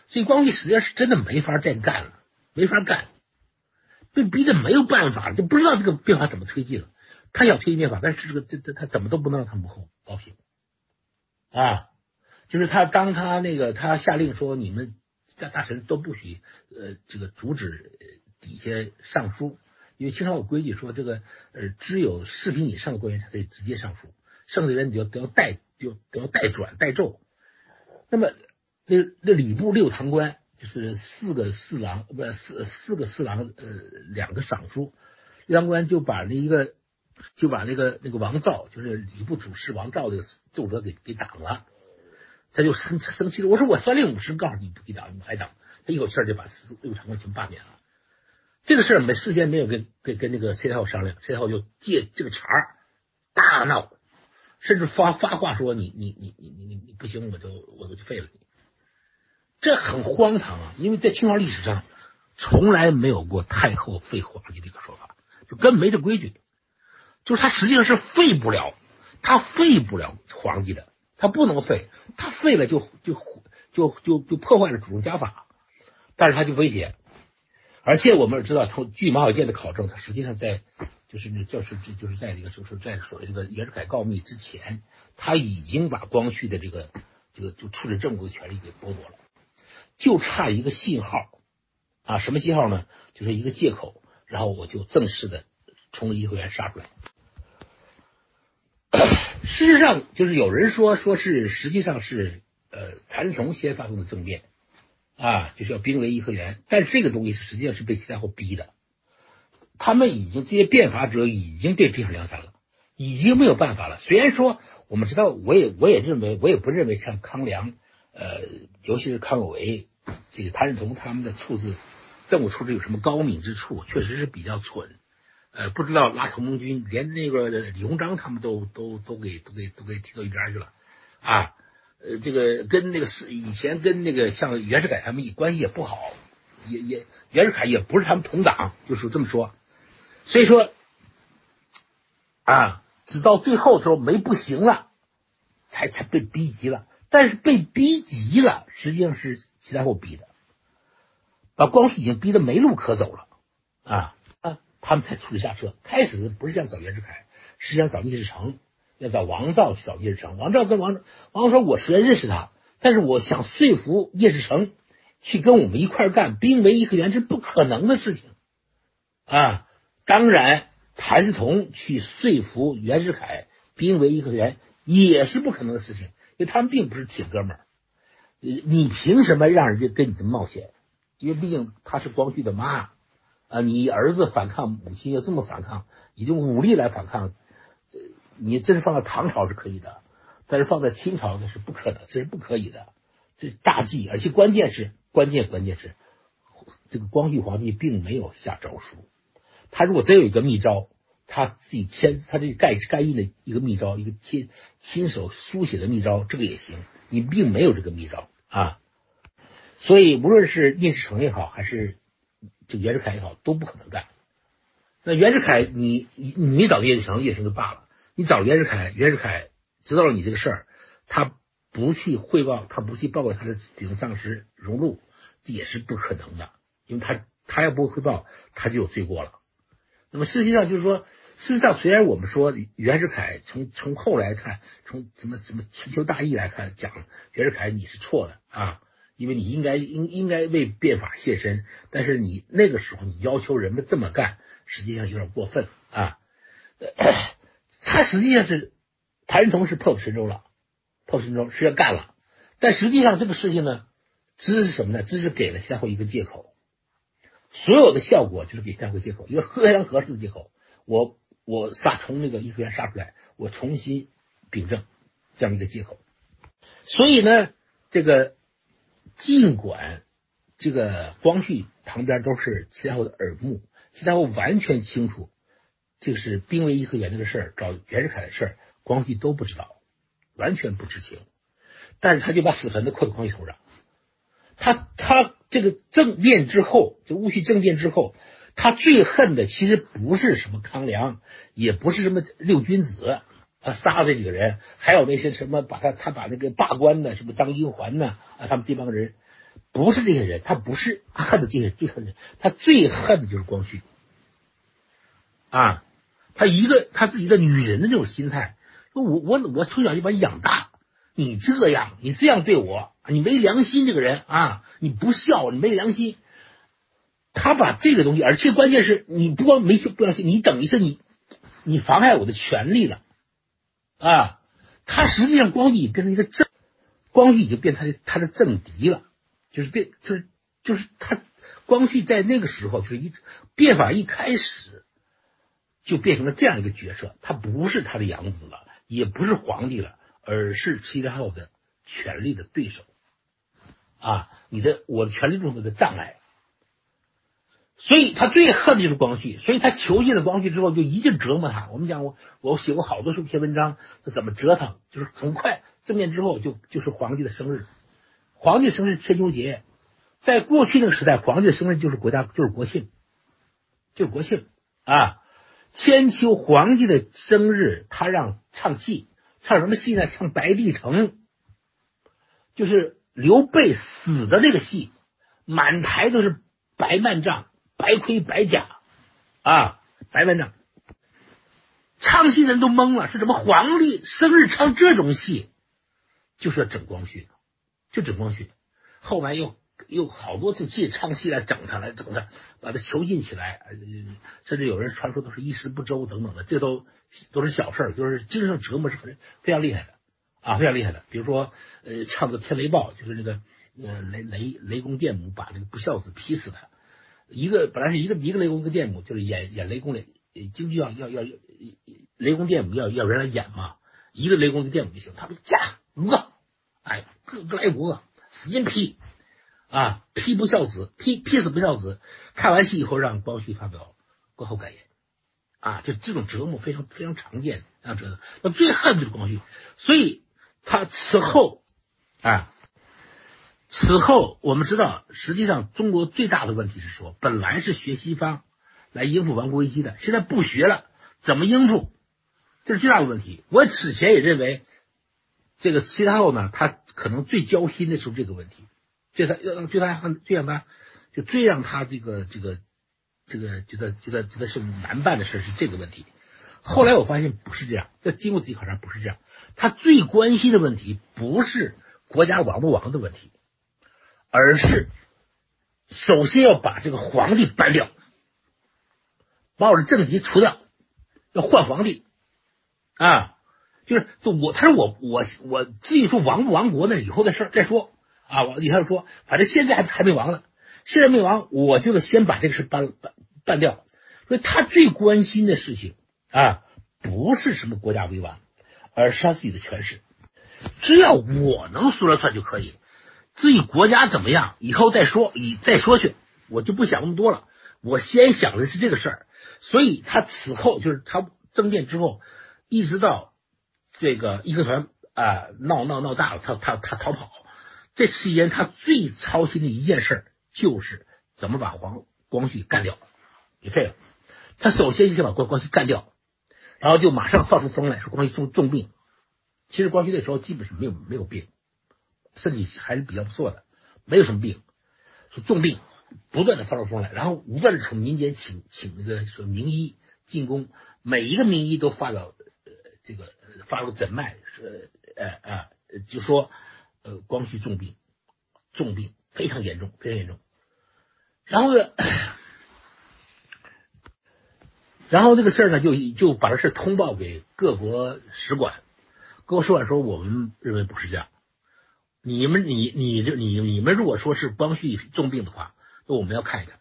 所以光绪实际上是真的没法再干了，没法干，被逼得没有办法，就不知道这个变法怎么推进了。他要推变法，但是这他怎么都不能让他幕后高兴啊！就是他下令说，你们大臣都不许这个阻止底下上书，因为清朝有规矩说，这个只有4品以上的官员才可以直接上书，剩下的人你就要代转代奏。那么那礼部6堂官就是四个侍郎2个尚书，6堂官就把那个王造，就是礼部主事王造的奏折给挡了，他就生气了。我说我3令5时告诉你不给挡，你还挡，他一口气就把6堂官全罢免了。这个事儿事先没有跟那个崔太后商量，崔太后就借这个茬儿大闹，甚至发话说你不行，我就废了你。这很荒唐啊，因为在清朝历史上从来没有过太后废皇帝这个说法，就根本没这规矩。就是他实际上是废不了皇帝的，他不能废，他废了就破坏了主政家法，但是他就威胁。而且我们知道，据马晓健的考证，他实际上在所谓这个袁世凯告密之前，他已经把光绪的这个就处理政务的权利给剥夺了，就差一个信号啊！什么信号呢？就是一个借口，然后我就正式的从颐和园杀出来。事实上，就是有人说是实际上是谭嗣同先发动的政变啊，就是要兵围颐和园。但是这个东西实际上是被其他后逼的，他们已经这些变法者已经被逼上梁山了，已经没有办法了。虽然说我们知道，我也不认为像康梁尤其是康有为这个谭嗣同他们的政务处置有什么高明之处，确实是比较蠢。不知道拉同盟军，连那个李鸿章他们都给踢到一边去了啊！这个跟那个以前跟那个像袁世凯他们关系也不好，袁世凯也不是他们同党，就是这么说。所以说啊，直到最后的时候没不行了，才被逼急了。但是被逼急了，实际上是其他后逼的，把光绪已经逼得没路可走了啊！他们才处理下车。开始不是想找袁世凯，是想找聂士成，要找王造去找聂士成。王造说：“我虽然认识他，但是我想说服聂士成去跟我们一块干兵围颐和园是不可能的事情啊！”当然，谭嗣同去说服袁世凯兵围颐和园也是不可能的事情，因为他们并不是铁哥们儿。你凭什么让人家跟你这么冒险？因为毕竟他是光绪的妈。啊，你儿子反抗母亲要这么反抗，以用武力来反抗，你这是放在唐朝是可以的，但是放在清朝那是不可能，这是不可以的，这是大忌。而且关键是，这个光绪皇帝并没有下诏书，他如果真有一个密诏，他自己签，他这盖印的一个密诏，一个亲手书写的密诏，这个也行。你并没有这个密诏啊，所以无论是聂士成也好，还是这个袁世凯也好，都不可能干。那袁世凯，你找聂士成就罢了，你找袁世凯知道了你这个事儿，他不去汇报，他不去报告他的底层上司荣禄，这也是不可能的，因为他要不汇报，他就有罪过了。那么事实上就是说。事实上，虽然我们说袁世凯从后来看，从什么春秋大义来看，讲袁世凯你是错的啊，因为你应该为变法献身，但是你那个时候你要求人们这么干，实际上有点过分啊。他实际上是谭嗣同是破釜沉舟了，是要干了，但实际上这个事情呢，只是什么呢？只是给了夏侯一个借口，所有的效果就是给夏侯一个借口，一个非常合适的借口。我从那个颐和园杀出来，我重新秉政这样一个借口。所以呢，这个尽管这个光绪旁边都是齐太后的耳目，齐太后完全清楚就是兵围颐和园这个事儿，找袁世凯的事儿，光绪都不知道，完全不知情。但是他就把死盆子扣在光绪头上。他这个政变之后，就戊戌政变之后。他最恨的其实不是什么康梁，也不是什么六君子，他杀这几个人，还有那些什么他把那个罢官的什么张英环呢啊，他们这帮人不是这些人，他不是恨的这些最恨的，他最恨的就是光绪啊，他自己的女人的这种心态，我从小就把你养大，你这样对我，你没良心这个人啊，你不孝，你没良心。他把这个东西，而且关键是你不光没不良心，你等于是你妨害我的权利了啊！他实际上光绪变成一个政，光绪已经变成他的政敌了，就是他光绪在那个时候就是变法一开始就变成了这样一个角色，他不是他的养子了，也不是皇帝了，而是齐太后的权力的对手啊！我的权力中的障碍。所以他最恨的就是光绪，所以他囚禁了光绪之后就一劲折磨他。我们讲我写过好多书篇文章，他怎么折腾，就是很快政变之后就是皇帝的生日，千秋节，在过去那个时代，皇帝的生日就是国庆啊。千秋皇帝的生日，他让唱戏，唱什么戏呢？唱《白帝城》，就是刘备死的那个戏，满台都是白幔帐。白盔白甲啊，白班长唱戏人都懵了，是什么皇帝生日唱这种戏，就是要整光绪，后来又好多次借唱戏来整他，把他囚禁起来，甚至有人传说都是衣食不周等等的，这都是小事，就是精神折磨是非常厉害的啊，非常厉害的。比如说唱的《天雷暴》，就是那个雷公电母把那个不孝子劈死的。本来是一个雷公跟电母，就是演雷公的京剧要雷公电母要人来演嘛，一个雷公跟电母就行，他们架五个，哎，各来五个，使劲劈啊，劈死不孝子。看完戏以后让光绪发表过后感言啊，就这种折磨非常非常常见，这样折磨。那最恨就是光绪，所以他此后啊。此后我们知道，实际上中国最大的问题是说，本来是学西方来应付亡国危机的，现在不学了，怎么应付？这是最大的问题。我此前也认为，这个齐太后呢，她可能最焦心的是这个问题，最让她觉得是难办的事是这个问题。后来我发现不是这样，在经过自己考察不是这样，她最关心的问题不是国家亡不亡的问题。而是首先要把这个皇帝搬掉，把我的政敌除掉，要换皇帝啊！我至于说亡不亡国呢，以后的事再说啊。我以后说，反正现在还没亡呢，现在没亡，我就先把这个事办掉。所以他最关心的事情啊，不是什么国家危亡，而是他自己的权势，只要我能说了算就可以。至于国家怎么样，以后再说去，我就不想那么多了。我先想的是这个事儿，所以他此后就是他政变之后，一直到这个义和团啊闹大了，他逃跑。这期间他最操心的一件事就是怎么把光绪干掉，给废了。他首先先把光绪干掉，然后就马上放出风来说光绪重病。其实光绪那时候基本是没有病，身体还是比较不错的，没有什么病，说重病，不断的放出风来，然后不断的从民间请那个说名医进宫，每一个名医都发表这个发出诊脉，就说光绪重病非常严重。然后呢，这个事儿呢就把这事通报给各国使馆，各国使馆说我们认为不是这样。你们如果说是光绪重病的话，那我们要看一看。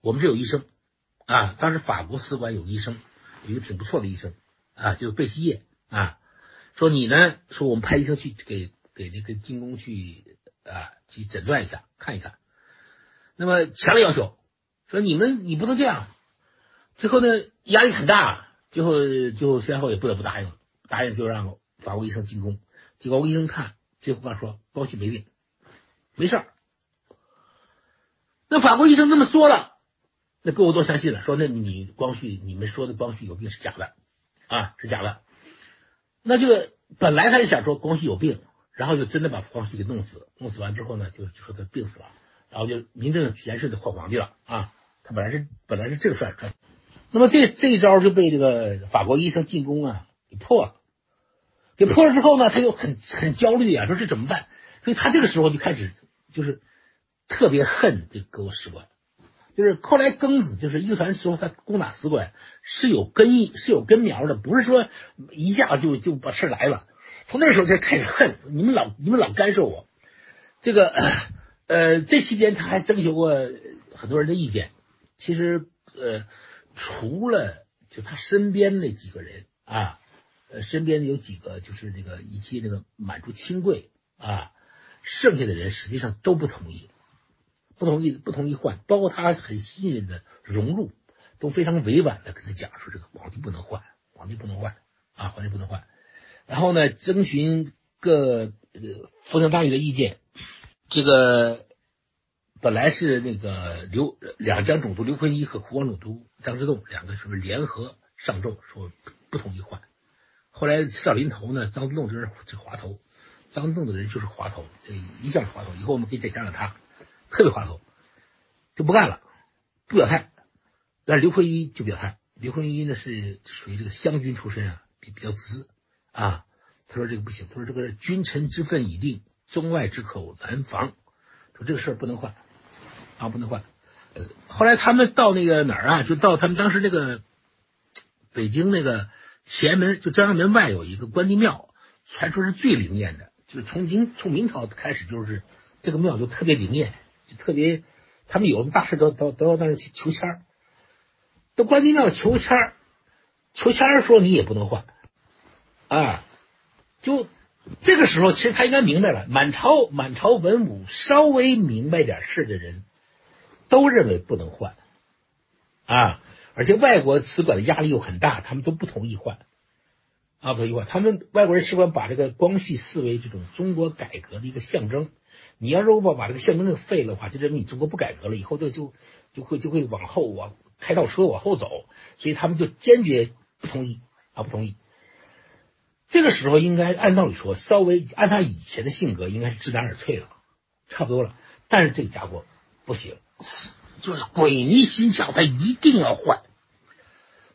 我们这有医生啊，当时法国使馆有医生，有一个挺不错的医生啊，就是贝希叶啊。说你呢，说我们派医生去给那个进宫去啊，去诊断一下，看一看。那么强烈要求说你不能这样。最后呢，压力很大，最后先后也不得不答应，就让法国医生进宫，结果医生看。最后说光绪没病，没事儿。那法国医生这么说了，那各国都相信了，说那你们说的光绪有病是假的啊，是假的。那这个本来他是想说光绪有病，然后就真的把光绪给弄死完之后呢，就说他病死了，然后就名正言顺的换皇帝了啊。他本来是这个事儿，那么这一招就被这个法国医生进宫啊给破了。给破了之后呢，他又很焦虑啊，说这怎么办？所以他这个时候就开始就是特别恨这各国使馆，就是后来庚子就是义和团时候，他攻打使馆是有根苗的，不是说一下就把事来了。从那时候就开始恨你们老干涉我。这个这期间他还征求过很多人的意见。其实除了就他身边那几个人啊。身边有几个就是那个一些那个满族亲贵啊，剩下的人实际上都不同意换，包括他很信任的荣禄都非常委婉的跟他讲说这个皇帝不能换。然后呢，征询各封疆大吏的意见，这个本来是那个两江总督刘坤一和湖广总督张之洞两个什么联合上奏说不同意换。后来事到临头呢，张之洞就是滑头，张之洞的人就是滑头，一向是滑头。以后我们可以再讲讲他，特别滑头，就不干了，不表态。但是刘坤一就表态，刘坤一呢是属于这个湘军出身啊，比较直啊。他说这个不行，他说这个君臣之分已定，中外之口难防，说这个事儿不能换啊，不能换。后来他们到那个哪儿啊，就到他们当时那个北京那个。前门就朝阳门外有一个关帝庙，传说是最灵验的，就是从明朝开始就是这个庙就特别灵验，就特别他们有的大事都要到那去求签儿，到关帝庙求签儿说你也不能换啊。就这个时候其实他应该明白了，满朝文武稍微明白点事的人都认为不能换啊。而且外国使馆的压力又很大，他们都不同意换啊，不同意换。他们外国人使馆把这个光绪视为这种中国改革的一个象征，你要如果把这个象征这个废了的话，就认为你中国不改革了，以后这就会往后开倒车往后走，所以他们就坚决不同意。这个时候应该按道理说，稍微按他以前的性格，应该是知难而退了，差不多了。但是这个家伙不行。就是鬼迷心窍，他一定要换。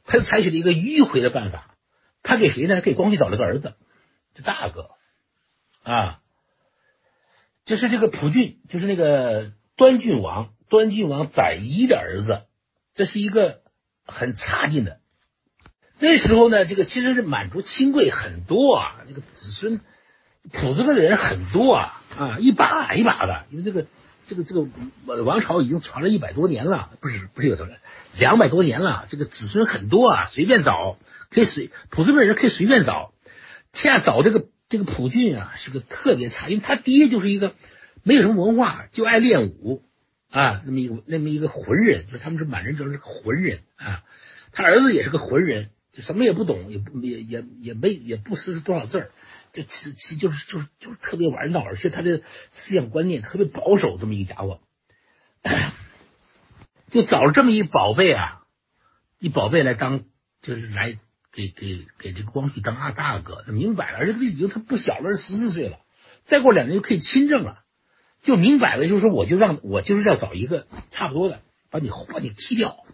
他采取了一个迂回的办法，他给谁呢？给光绪找了个儿子，这大哥啊，就是这个溥俊，就是那个端郡王载漪的儿子。这是一个很差劲的。那时候呢，这个其实是满族亲贵很多啊，那个子孙溥这个人很多啊，一把一把的，因为这个王朝已经传了100多年了，不是有多少人，200多年了，这个子孙很多啊，随便找，溥这边人可以随便找。现在找这个溥俊啊，是个特别差，因为他爹就是一个没有什么文化，就爱练武啊，那么一个浑人，就是他们是满人，就是个浑人啊。他儿子也是个浑人，就什么也不懂，也不识多少字儿，就是特别玩闹，而且他的思想观念特别保守，这么一家伙，就找了这么一宝贝来当，就是来给这个光绪当大哥，明摆了，而且已经他不小了，14岁了，再过2年就可以亲政了，就明摆了，就是说我就是要找一个差不多的，把你踢掉。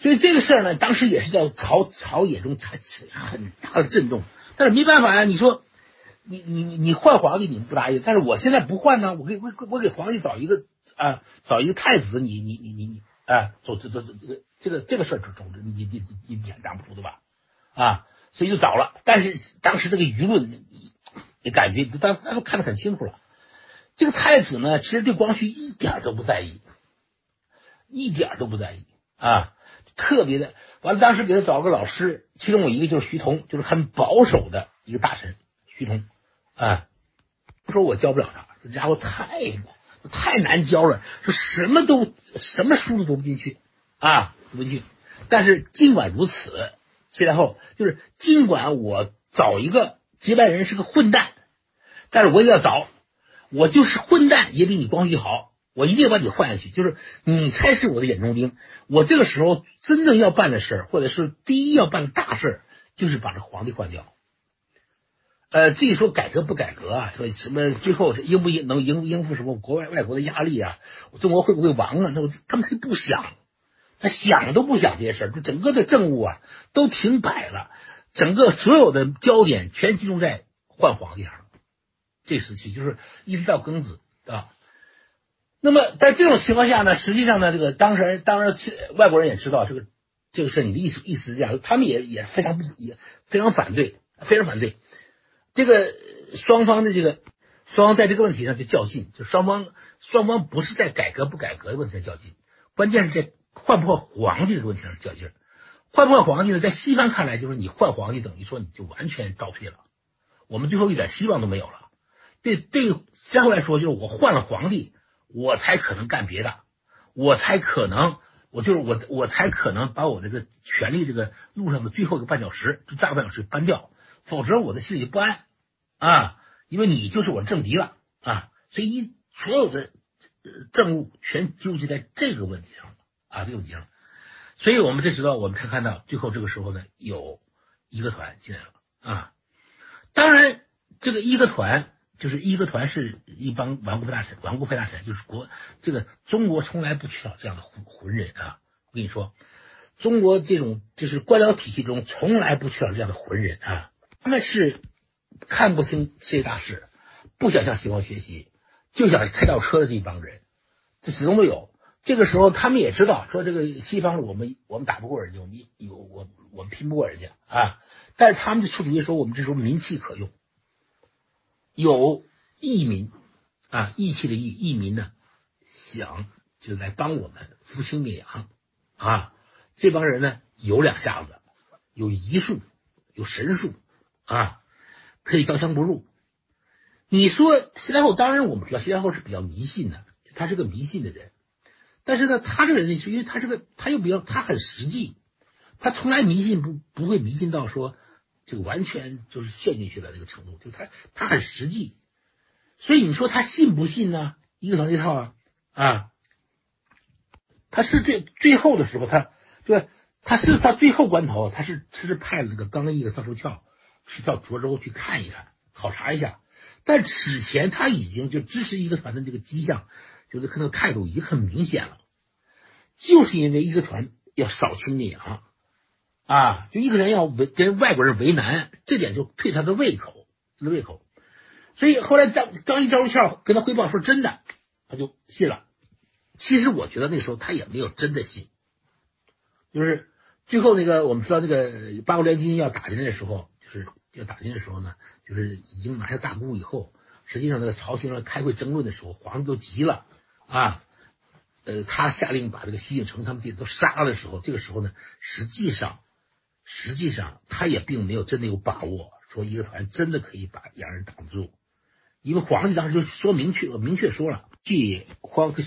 所以这个事儿呢，当时也是叫朝野中产生很大的震动，但是没办法呀，你说你换皇帝你们不答应，但是我现在不换呢，我给皇帝找一个太子，你这个事儿总之你想当不出的吧，所以就找了，但是当时这个舆论你感觉大家都看得很清楚了，这个太子呢，其实对光绪一点都不在意特别的完了，当时给他找个老师，其中有一个就是徐桐，就是很保守的一个大臣徐桐说我教不了他，这家伙太难教了，说什么书都读不进去但是尽管如此，其然后就是尽管我找一个接班人是个混蛋，但是我也要找，我就是混蛋也比你光绪好，我一定要把你换下去，就是你才是我的眼中钉。我这个时候真正要办的事，或者是第一要办的大事，就是把这皇帝换掉。至于说改革不改革啊，说什么最后应不能应付什么外国的压力啊，中国会不会亡啊，他们不想，他想都不想这些事，就整个的政务都停摆了，整个所有的焦点全集中在换皇帝上。这时期就是一直到庚子那么在这种情况下呢，实际上呢，这个当然外国人也知道这个事，你的意思是这样，他们也非常反对。这个双方在这个问题上就较劲，就双方不是在改革不改革的问题上较劲，关键是在换不换皇帝的问题上较劲。换不换皇帝呢，在西方看来就是你换皇帝等于说你就完全倒退了，我们最后一点希望都没有了。对相对来说，就是我换了皇帝我才可能干别的，我才可能把我这个权力这个路上的最后一个半小时，就大半小时搬掉，否则我的心里不安因为你就是我政敌了所以所有的政务全纠结在这个问题上这个问题上。所以我们才看到最后这个时候呢，有义和团进来了当然这个义和团是一帮顽固派大臣，就是中国从来不缺少这样的浑人我跟你说，中国这种就是官僚体系中从来不缺少这样的浑人他们是看不清世界大势，不想向西方学习，就想开倒车的这帮人，这始终都有。这个时候他们也知道说，这个西方我们打不过人家，我们拼不过人家但是他们就出主意说，我们这时候民气可用，有义民义气的义民呢，想就来帮我们扶清灭洋这帮人呢有两下子，有医术有神术可以刀枪不入。你说西太后，当然我们知道西太后是比较迷信的，他是个迷信的人，但是呢他这个人因为他很实际，他从来迷信不会迷信到说这个完全就是陷进去了这个程度，就他很实际，所以你说他信不信呢？义和团这套他是最后的时候，他最后关头，他是派了那个刚毅的赵树翘去到涿州去看一看，考察一下，但此前他已经就支持义和团的这个迹象，就是看到态度已经很明显了，就是因为义和团要扫清灭洋。就一个人要跟外国人为难，这点就退他的胃口。所以后来刚一赵树翘跟他汇报说真的，他就信了。其实我觉得那时候他也没有真的信，就是最后那个我们知道那个八国联军要打进来的时候呢，就是已经拿下大沽以后，实际上那个朝廷上开会争论的时候，皇帝都急了他下令把这个徐景成他们自己都杀了的时候，这个时候呢实际上他也并没有真的有把握说义和团真的可以把洋人挡住，因为皇帝当时就说明确说了，徐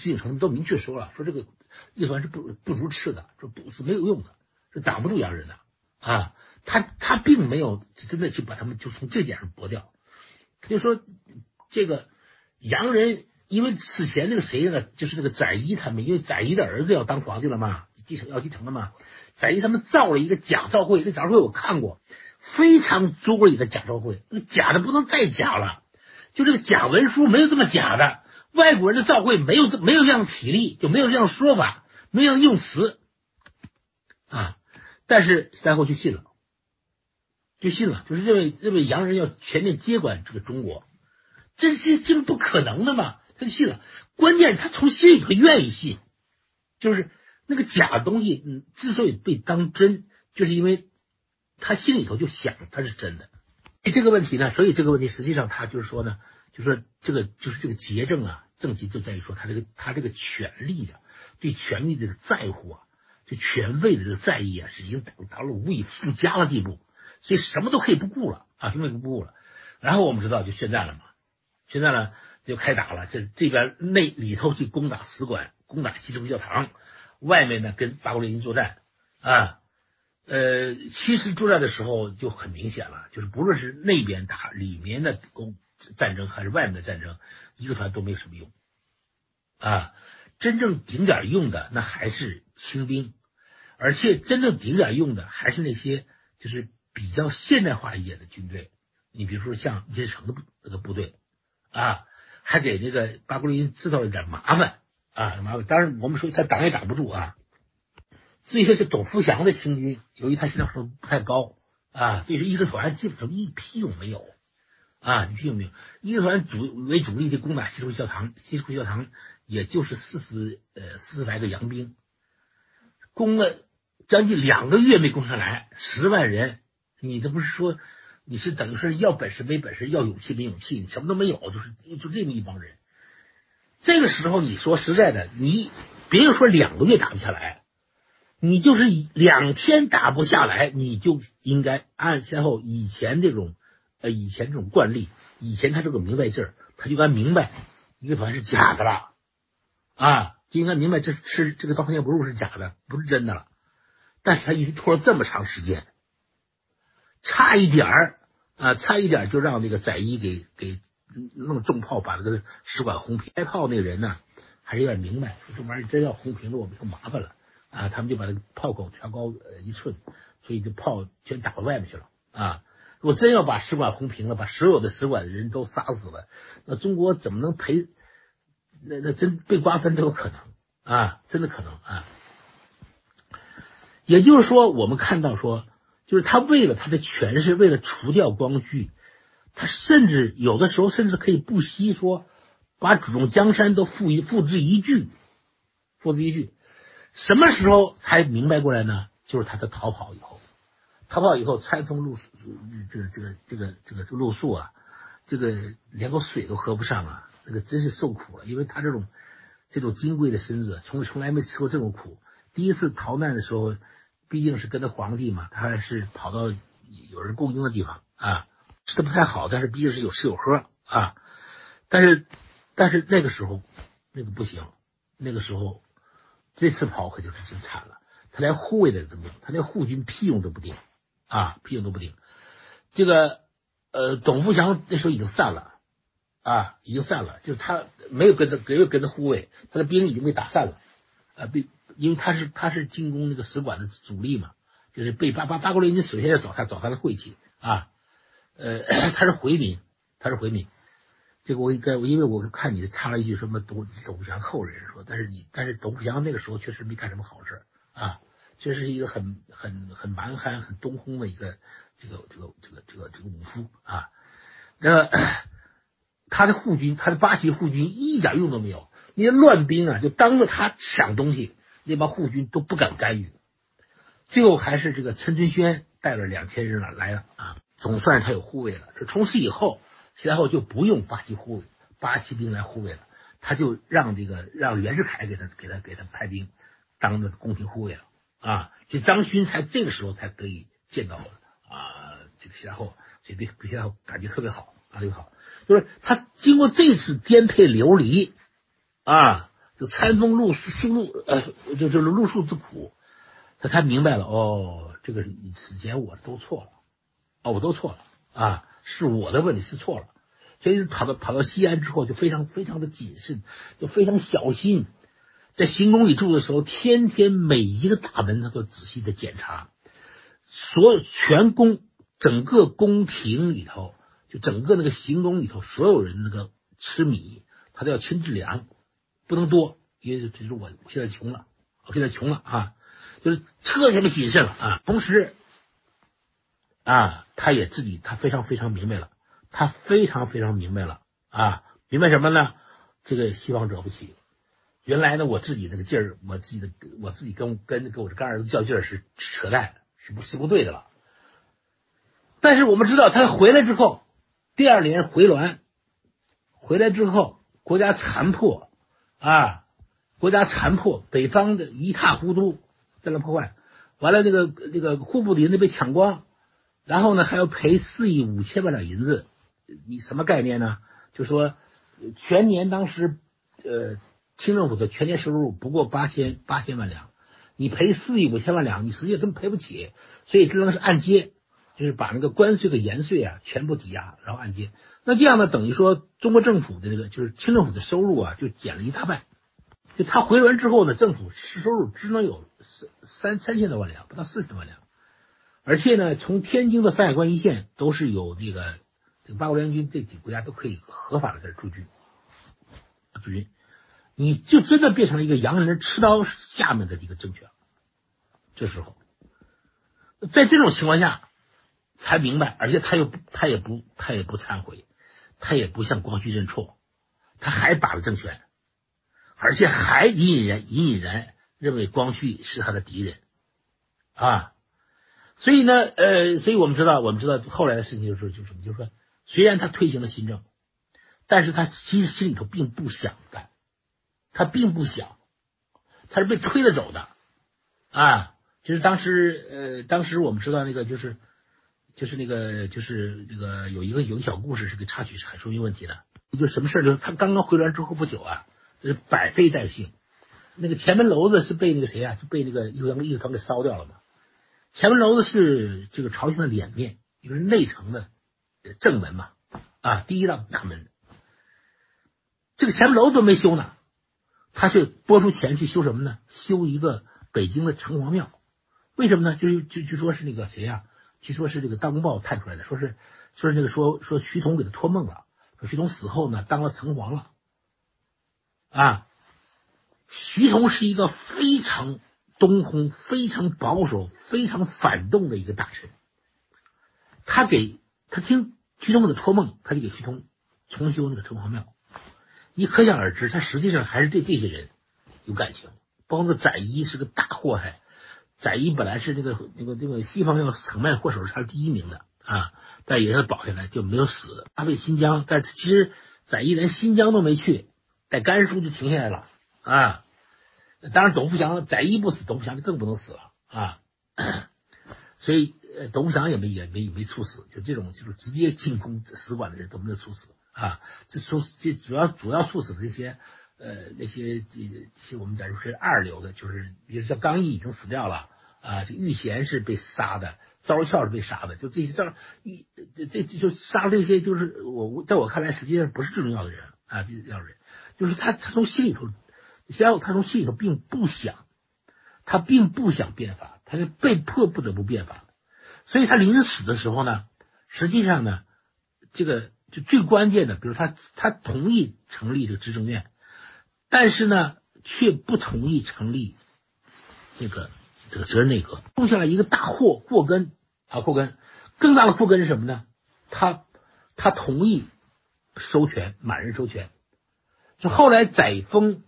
景成都明确说了，说这个乐团是不如赤的，说不是没有用的，是挡不住洋人的啊。他并没有真的去把他们就从这点上驳掉，他就说这个洋人，因为此前那个谁呢，就是那个载漪他们，因为载漪的儿子要当皇帝了嘛，要继承了嘛，载漪他们造了一个假照会，那假照会我看过，非常拙劣的假照会，那假的不能再假了，就这个假文书没有这么假的，外国人的照会没有这样的体力，就没有这样的说法，没有这样的用词啊。但是三后就信了，就是认为洋人要全面接管这个中国，这是不可能的嘛，他就信了。关键是他从心里头愿意信，就是那个假的东西，之所以被当真，就是因为他心里头就想他是真的。这个问题呢，所以这个问题实际上他就是说呢，就说这个就是这个结症啊，症结就在于说他这个权力的对权力的这个在乎啊，对权位的这个在意啊，是已经达到了无以复加的地步，所以什么都可以不顾了啊，什么都不顾了。然后我们知道就宣战了嘛，宣战了就开打了，这边内里头去攻打使馆，攻打西什库教堂，外面呢跟八国联军作战啊。其实作战的时候就很明显了，就是不论是那边打里面的战争还是外面的战争，一个团都没有什么用啊。真正顶点用的那还是清兵，而且真正顶点用的还是那些就是比较现代化一点的军队，你比如说像叶城的那个部队啊，还给那个八国联军制造了一点麻烦啊，麻烦。当然我们说他挡也挡不住啊。所以说，这董福祥的清军，由于他现在说不太高啊，所以说一个团基本上一批勇没有啊，一批勇没有。一个团为主力的攻打西什库教堂，西什库教堂也就是四十来个洋兵，攻了将近2个月没攻上来，10万人，你这不是说你是等于是要本事没本事，要勇气没勇气，你什么都没有，就这么一帮人。这个时候你说实在的，你别说2个月打不下来。你就是2天打不下来，你就应该按先后以前这种惯例，以前他这个明白劲儿，他就该明白一个团是假的了啊，就应该明白这个刀枪剑不入是假的，不是真的了。但是他一直拖了这么长时间，差一点就让那个载漪给弄重炮把这个使馆轰平。开炮那个人呢，还是有点明白，这玩意儿真要轰平了，我们就麻烦了。啊，他们就把这个炮口调高1寸，所以这炮全打到外面去了啊！如果真要把使馆轰平了，把所有的使馆的人都杀死了，那中国怎么能赔？那真被瓜分都有可能啊，真的可能啊！也就是说，我们看到说，就是他为了他的权势，为了除掉光绪，他甚至有的时候甚至可以不惜说把主动江山都付之一炬。什么时候才明白过来呢？就是他的逃跑以后，餐风露宿，这个露宿啊，这个连口水都喝不上啊，那个真是受苦了。因为他这种金贵的身子，从来没吃过这种苦。第一次逃难的时候，毕竟是跟着皇帝嘛，他还是跑到有人供应的地方啊，吃的不太好，但是毕竟是有吃有喝啊。但是那个时候那个不行，那个时候。这次跑可就是真惨了，他连护卫的人都没有，他连护军屁用都不定。这个董福祥那时候已经散了啊，就是他没有跟着护卫，他的兵已经被打散了啊，因为他是进攻那个使馆的主力嘛，就是被八国联军首先要找他的晦气啊，他是回民。这个因为我看你插了一句什么董福祥后人说，但是董福祥那个时候确实没干什么好事啊，确实是一个很蛮憨、很东烘的一个这个武夫啊。那他的护军，他的八旗护军一点用都没有，那些乱兵啊，就当着他抢东西，那帮护军都不敢干预。最后还是这个陈存轩带了2000人来了啊，总算他有护卫了。这从此以后。然后就不用八旗兵来护卫了，他就让袁世凯给他派兵当着宫廷护卫了啊，所以张勋才这个时候才得以见到啊这个然后，所以对然后感觉特别好啊，特别好，就是他经过这次颠沛流离啊，这餐风就是露宿之苦，他才明白了哦，这个此前我都错了啊，我都错了啊，是我的问题，是错了。所以跑到西安之后，就非常的谨慎，就非常小心。在行宫里住的时候，天天每一个大门他都仔细的检查，所有全宫整个宫廷里头，就整个那个行宫里头，所有人那个吃米，他都要亲自量，不能多，因为就是我现在穷了啊，就是特别的谨慎了啊。同时啊，他非常明白了。他非常明白了啊！明白什么呢？这个西方惹不起。原来呢，我自己那个劲儿，我自己跟我这干儿子较劲儿是扯淡，是不对的了。但是我们知道，他回来之后，第二年回銮，回来之后国家残破啊，北方的一塌糊涂，战乱破坏，完了这个户部林子被抢光，然后呢还要赔4.5亿银子。你什么概念呢？就说全年当时清政府的全年收入不过8000万两，你赔4.5亿，你实际根本赔不起，所以只能是按揭，就是把那个关税和盐税啊全部抵押，然后按揭。那这样呢，等于说中国政府的这个就是清政府的收入啊，就减了一大半。就他回銮之后呢，政府收入只能有3000多万两，不到4000万两。而且呢，从天津到山海关一线都是有这个八国联军这几个国家都可以合法的在驻军。你就真的变成了一个洋人持刀下面的一个政权。这时候，在这种情况下才明白，而且他也不忏悔，他也不向光绪认错，他还把了政权，而且还隐隐然认为光绪是他的敌人啊。所以呢，所以我们知道后来的事情就是说，虽然他推行了新政，但是他其实心里头并不想干，他是被推着走的啊。就是当时我们知道那个就是有一个小故事是个插曲，还说明问题的。就什么事儿？就是他刚刚回銮之后不久啊，就是百废待兴，那个前门楼子是被那个谁啊，就被那个义和团给烧掉了嘛。前门楼子是这个朝鲜的脸面，就是内城的正门嘛，啊，第一大门。这个前门楼都没修呢，他却拨出钱去修什么呢？修一个北京的城隍庙。为什么呢？据说是那个谁呀、啊？据说是这个《大公报》探出来的，说徐桐给他托梦了，说徐桐死后呢当了城隍了。啊，徐桐是一个非常东烘、非常保守、非常反动的一个大臣，他听徐桐的托梦，他就给徐桐重修那个城隍庙。你可想而知，他实际上还是对这些人有感情。包括载漪是个大祸害，载漪本来是这个西方要惩卖祸首是他第一名的啊，但也是保下来就没有死。他被新疆，但其实载漪连新疆都没去，在甘肃就停下来了啊。当然，载漪不死，董福祥就更不能死了啊！所以，董福祥也没处死，就这种就是直接进攻使馆的人都没有处死啊！这主要处死的那些我们假如是二流的，就是比如像刚毅已经死掉了啊，这玉贤是被杀的，赵翘是被杀的，就这些就杀了这些，就是在我看来，实际上不是最重要的人啊，最重要的人就是他从心里头。然后他从心里头并不想变法，他是被迫不得不变法。所以他临死的时候呢，实际上呢，这个就最关键的，比如他同意成立这个执政院，但是呢却不同意成立这个责任内阁，种下了一个大祸根啊，祸根更大的祸根是什么呢？他同意收权，满人收权，就后来载沣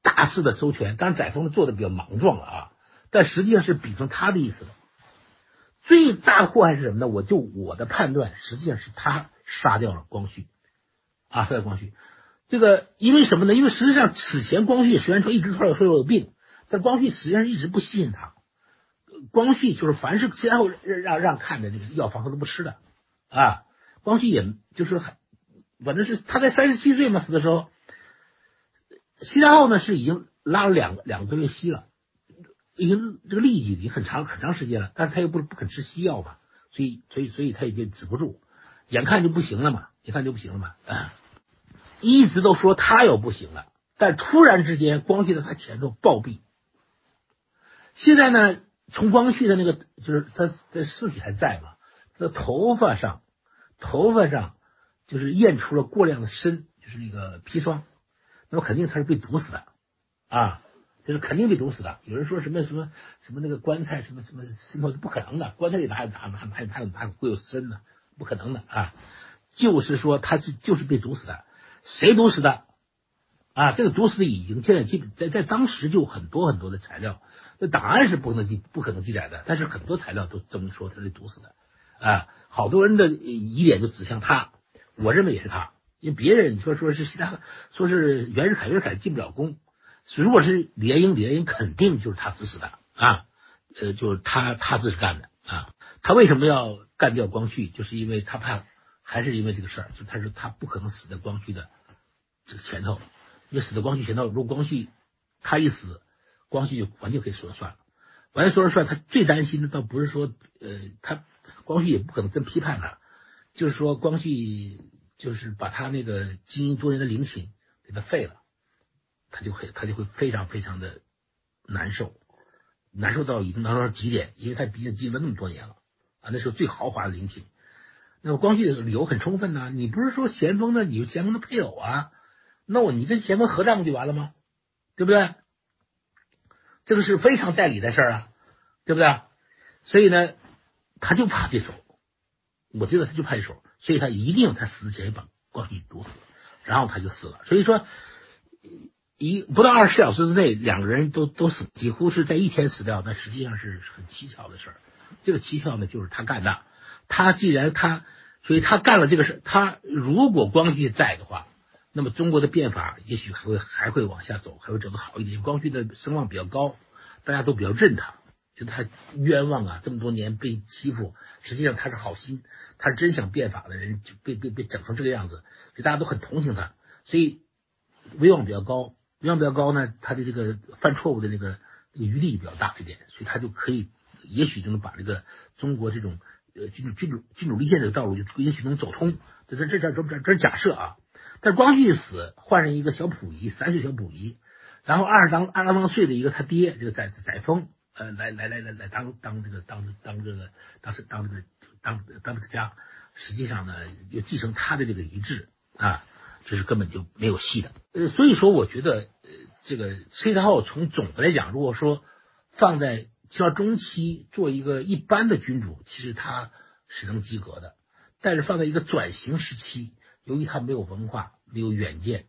大肆的收权，当然载沣做的比较莽撞了啊，但实际上是比成他的意思的。最大的祸害是什么呢？我的判断，实际上是他杀掉了光绪啊，杀掉光绪。这个因为什么呢？因为实际上此前光绪虽然说一直说有病，但光绪实际上一直不信任他。光绪就是凡是其他后让看的那个药方他都不吃的啊。光绪也就是反正是他在37岁嘛死的时候。西太后呢是已经拉了两个多月稀了，已经这个痢疾已经很长时间了，但是他又不肯吃西药嘛，所以他也就止不住，眼看就不行了嘛，一直都说他又不行了，但突然之间光绪在他前头暴毙。现在呢，从光绪的那个就是他的尸体还在嘛，他的头发上就是验出了过量的砷，就是那个砒霜，那么肯定他是被毒死的啊，就是肯定被毒死的。有人说什么那个棺材什么石头是不可能的，棺材里哪会有砷呢？不可能的啊！就是说他就是被毒死的，谁毒死的啊？这个毒死的已经现在基本在当时就很多的材料，那档案是不可能记载的，但是很多材料都这么说他是毒死的啊，好多人的疑点就指向他，我认为也是他。因为别人你说是西太后，说是袁世凯进不了宫，如果是李莲英肯定就是他指使的啊，就是他自己干的啊。他为什么要干掉光绪？就是因为他怕，还是因为这个事儿，就他说他不可能死在光绪的这个前头，因为死在光绪前头，如果光绪他一死，光绪就完全可以说了算了，完全说了算。他最担心的倒不是说他光绪也不可能真批判他，就是说光绪就是把他那个经营多年的陵寝给他废了，他就会非常的难受到已经难受到极点，因为他毕竟经营了那么多年了啊，那时候最豪华的陵寝。那么光绪的理由很充分呐，你不是说咸丰的你有咸丰的配偶啊，那你跟咸丰合葬不就完了吗？对不对？这个是非常在理的事儿啊，对不对？所以呢，他就怕这手，我觉得他就怕这手，所以他一定他死前把光绪毒死，然后他就死了。所以说，不到24小时之内，两个人都死，几乎是在一天死掉，那实际上是很蹊跷的事儿。这个蹊跷呢，就是他干的。所以他干了这个事。他如果光绪在的话，那么中国的变法也许还会往下走，还会走得好一点。光绪的声望比较高，大家都比较认他，觉得他冤枉啊，这么多年被欺负，实际上他是好心，他是真想变法的人，就被整成这个样子，所以大家都很同情他，所以威望比较高。威望比较高呢，他的这个犯错误的那个余地比较大一点，所以他就可以，也许就能把这个中国这种君主立宪这个道路就也许能走通。这是假设啊。但光绪死，换上一个小溥仪，3岁小溥仪，然后二十当岁的一个他爹，这个载沣，来当这个家，实际上呢又继承他的这个遗志啊，这是根本就没有戏的。所以说我觉得这个西太后从总的来讲，如果说放在清朝中期做一个一般的君主，其实他是能及格的，但是放在一个转型时期，由于他没有文化，没有远见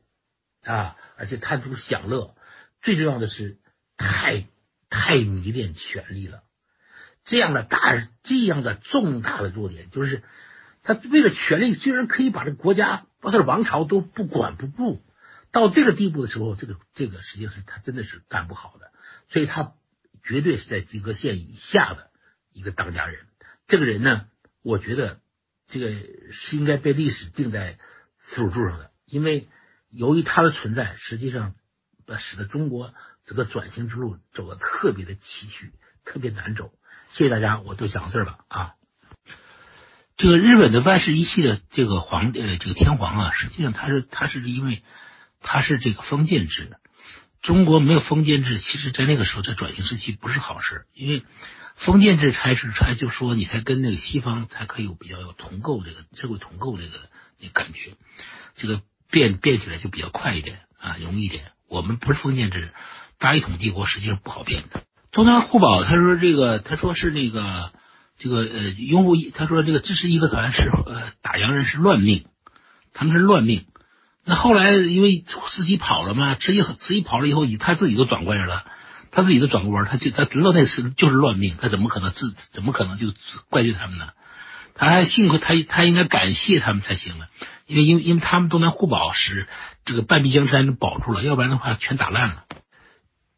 啊，而且贪图享乐，最重要的是太迷恋权力了。这样的重大的弱点，就是他为了权力，虽然可以把这个国家把他的王朝都不管不顾，到这个地步的时候，这个实际上是他真的是干不好的，所以他绝对是在及格线以下的一个当家人。这个人呢，我觉得这个是应该被历史定在耻辱柱上的，因为由于他的存在，实际上使得中国这个转型之路走得特别的崎岖，特别难走。谢谢大家，我都讲到这儿了啊。这个日本的万世一系的这个天皇啊，实际上他是因为他是这个封建制。中国没有封建制，其实在那个时候在转型时期不是好事，因为封建制才就说你才跟那个西方才可以有比较有同构这个社会同构这个感觉，这个变起来就比较快一点啊，容易一点。我们不是封建制，大一统帝国实际上不好变的。东南互保他说支持义和团是打洋人是乱命，他们是乱命。那后来因为慈禧跑了嘛，慈禧跑了以后，他自己都转过来了，他自己都转过弯，他知道那是就是乱命，他怎么可能就怪罪他们呢？他还幸亏他应该感谢他们才行了，因为他们东南互保使这个半壁江山保住了，要不然的话全打烂了。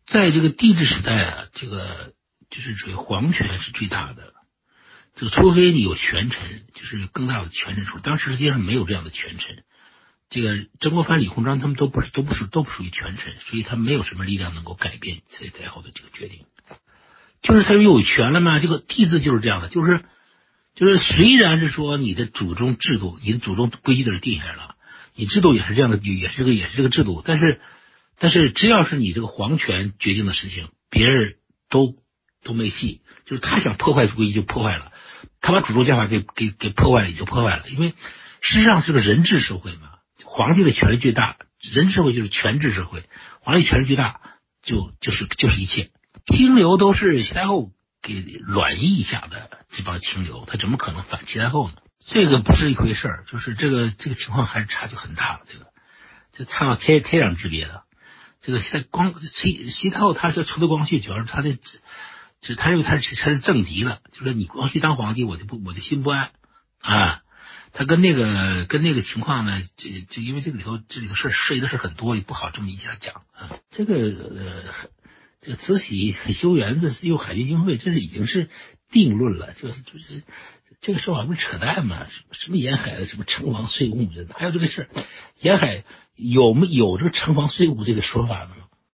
在这个帝制时代啊，这个就是属于皇权是最大的，这个除非你有权臣，就是更大的权臣数，当时实际上没有这样的权臣。这个曾国藩、李鸿章他们都不属于权臣，所以他没有什么力量能够改变慈禧太后的这个决定。就是他有权了嘛，这个帝制就是这样的，就是虽然是说你的祖宗制度，你的祖宗规矩都是定下来了，你制度也是这样的，也是这个制度，但是只要是你这个皇权决定的事情，别人都没戏，就是他想破坏规矩就破坏了，他把祖宗教法给破坏了也就破坏了，因为事实上是个人治社会嘛。皇帝的权力最大，人治社会就是权治社会，皇帝权力最大就是一切。清流都是西太后给软意一下的，这帮清流他怎么可能反西太后呢？这个不是一回事儿，就是这个情况还是差距很大的，这差到天壤之别的。这个西太后他是除了光绪，主要是他的就是他认为他是政敌了，就是你光绪当皇帝我就心不安啊。他跟那个情况呢，就因为这里头涉及的事很多，也不好这么一下讲啊。这个慈禧修园子又海军经费，这是已经是定论了，就是这个说法不是扯淡嘛？什么沿海的什么城防税务，还有这个事儿，沿海有没有这个城防税务这个说法呢？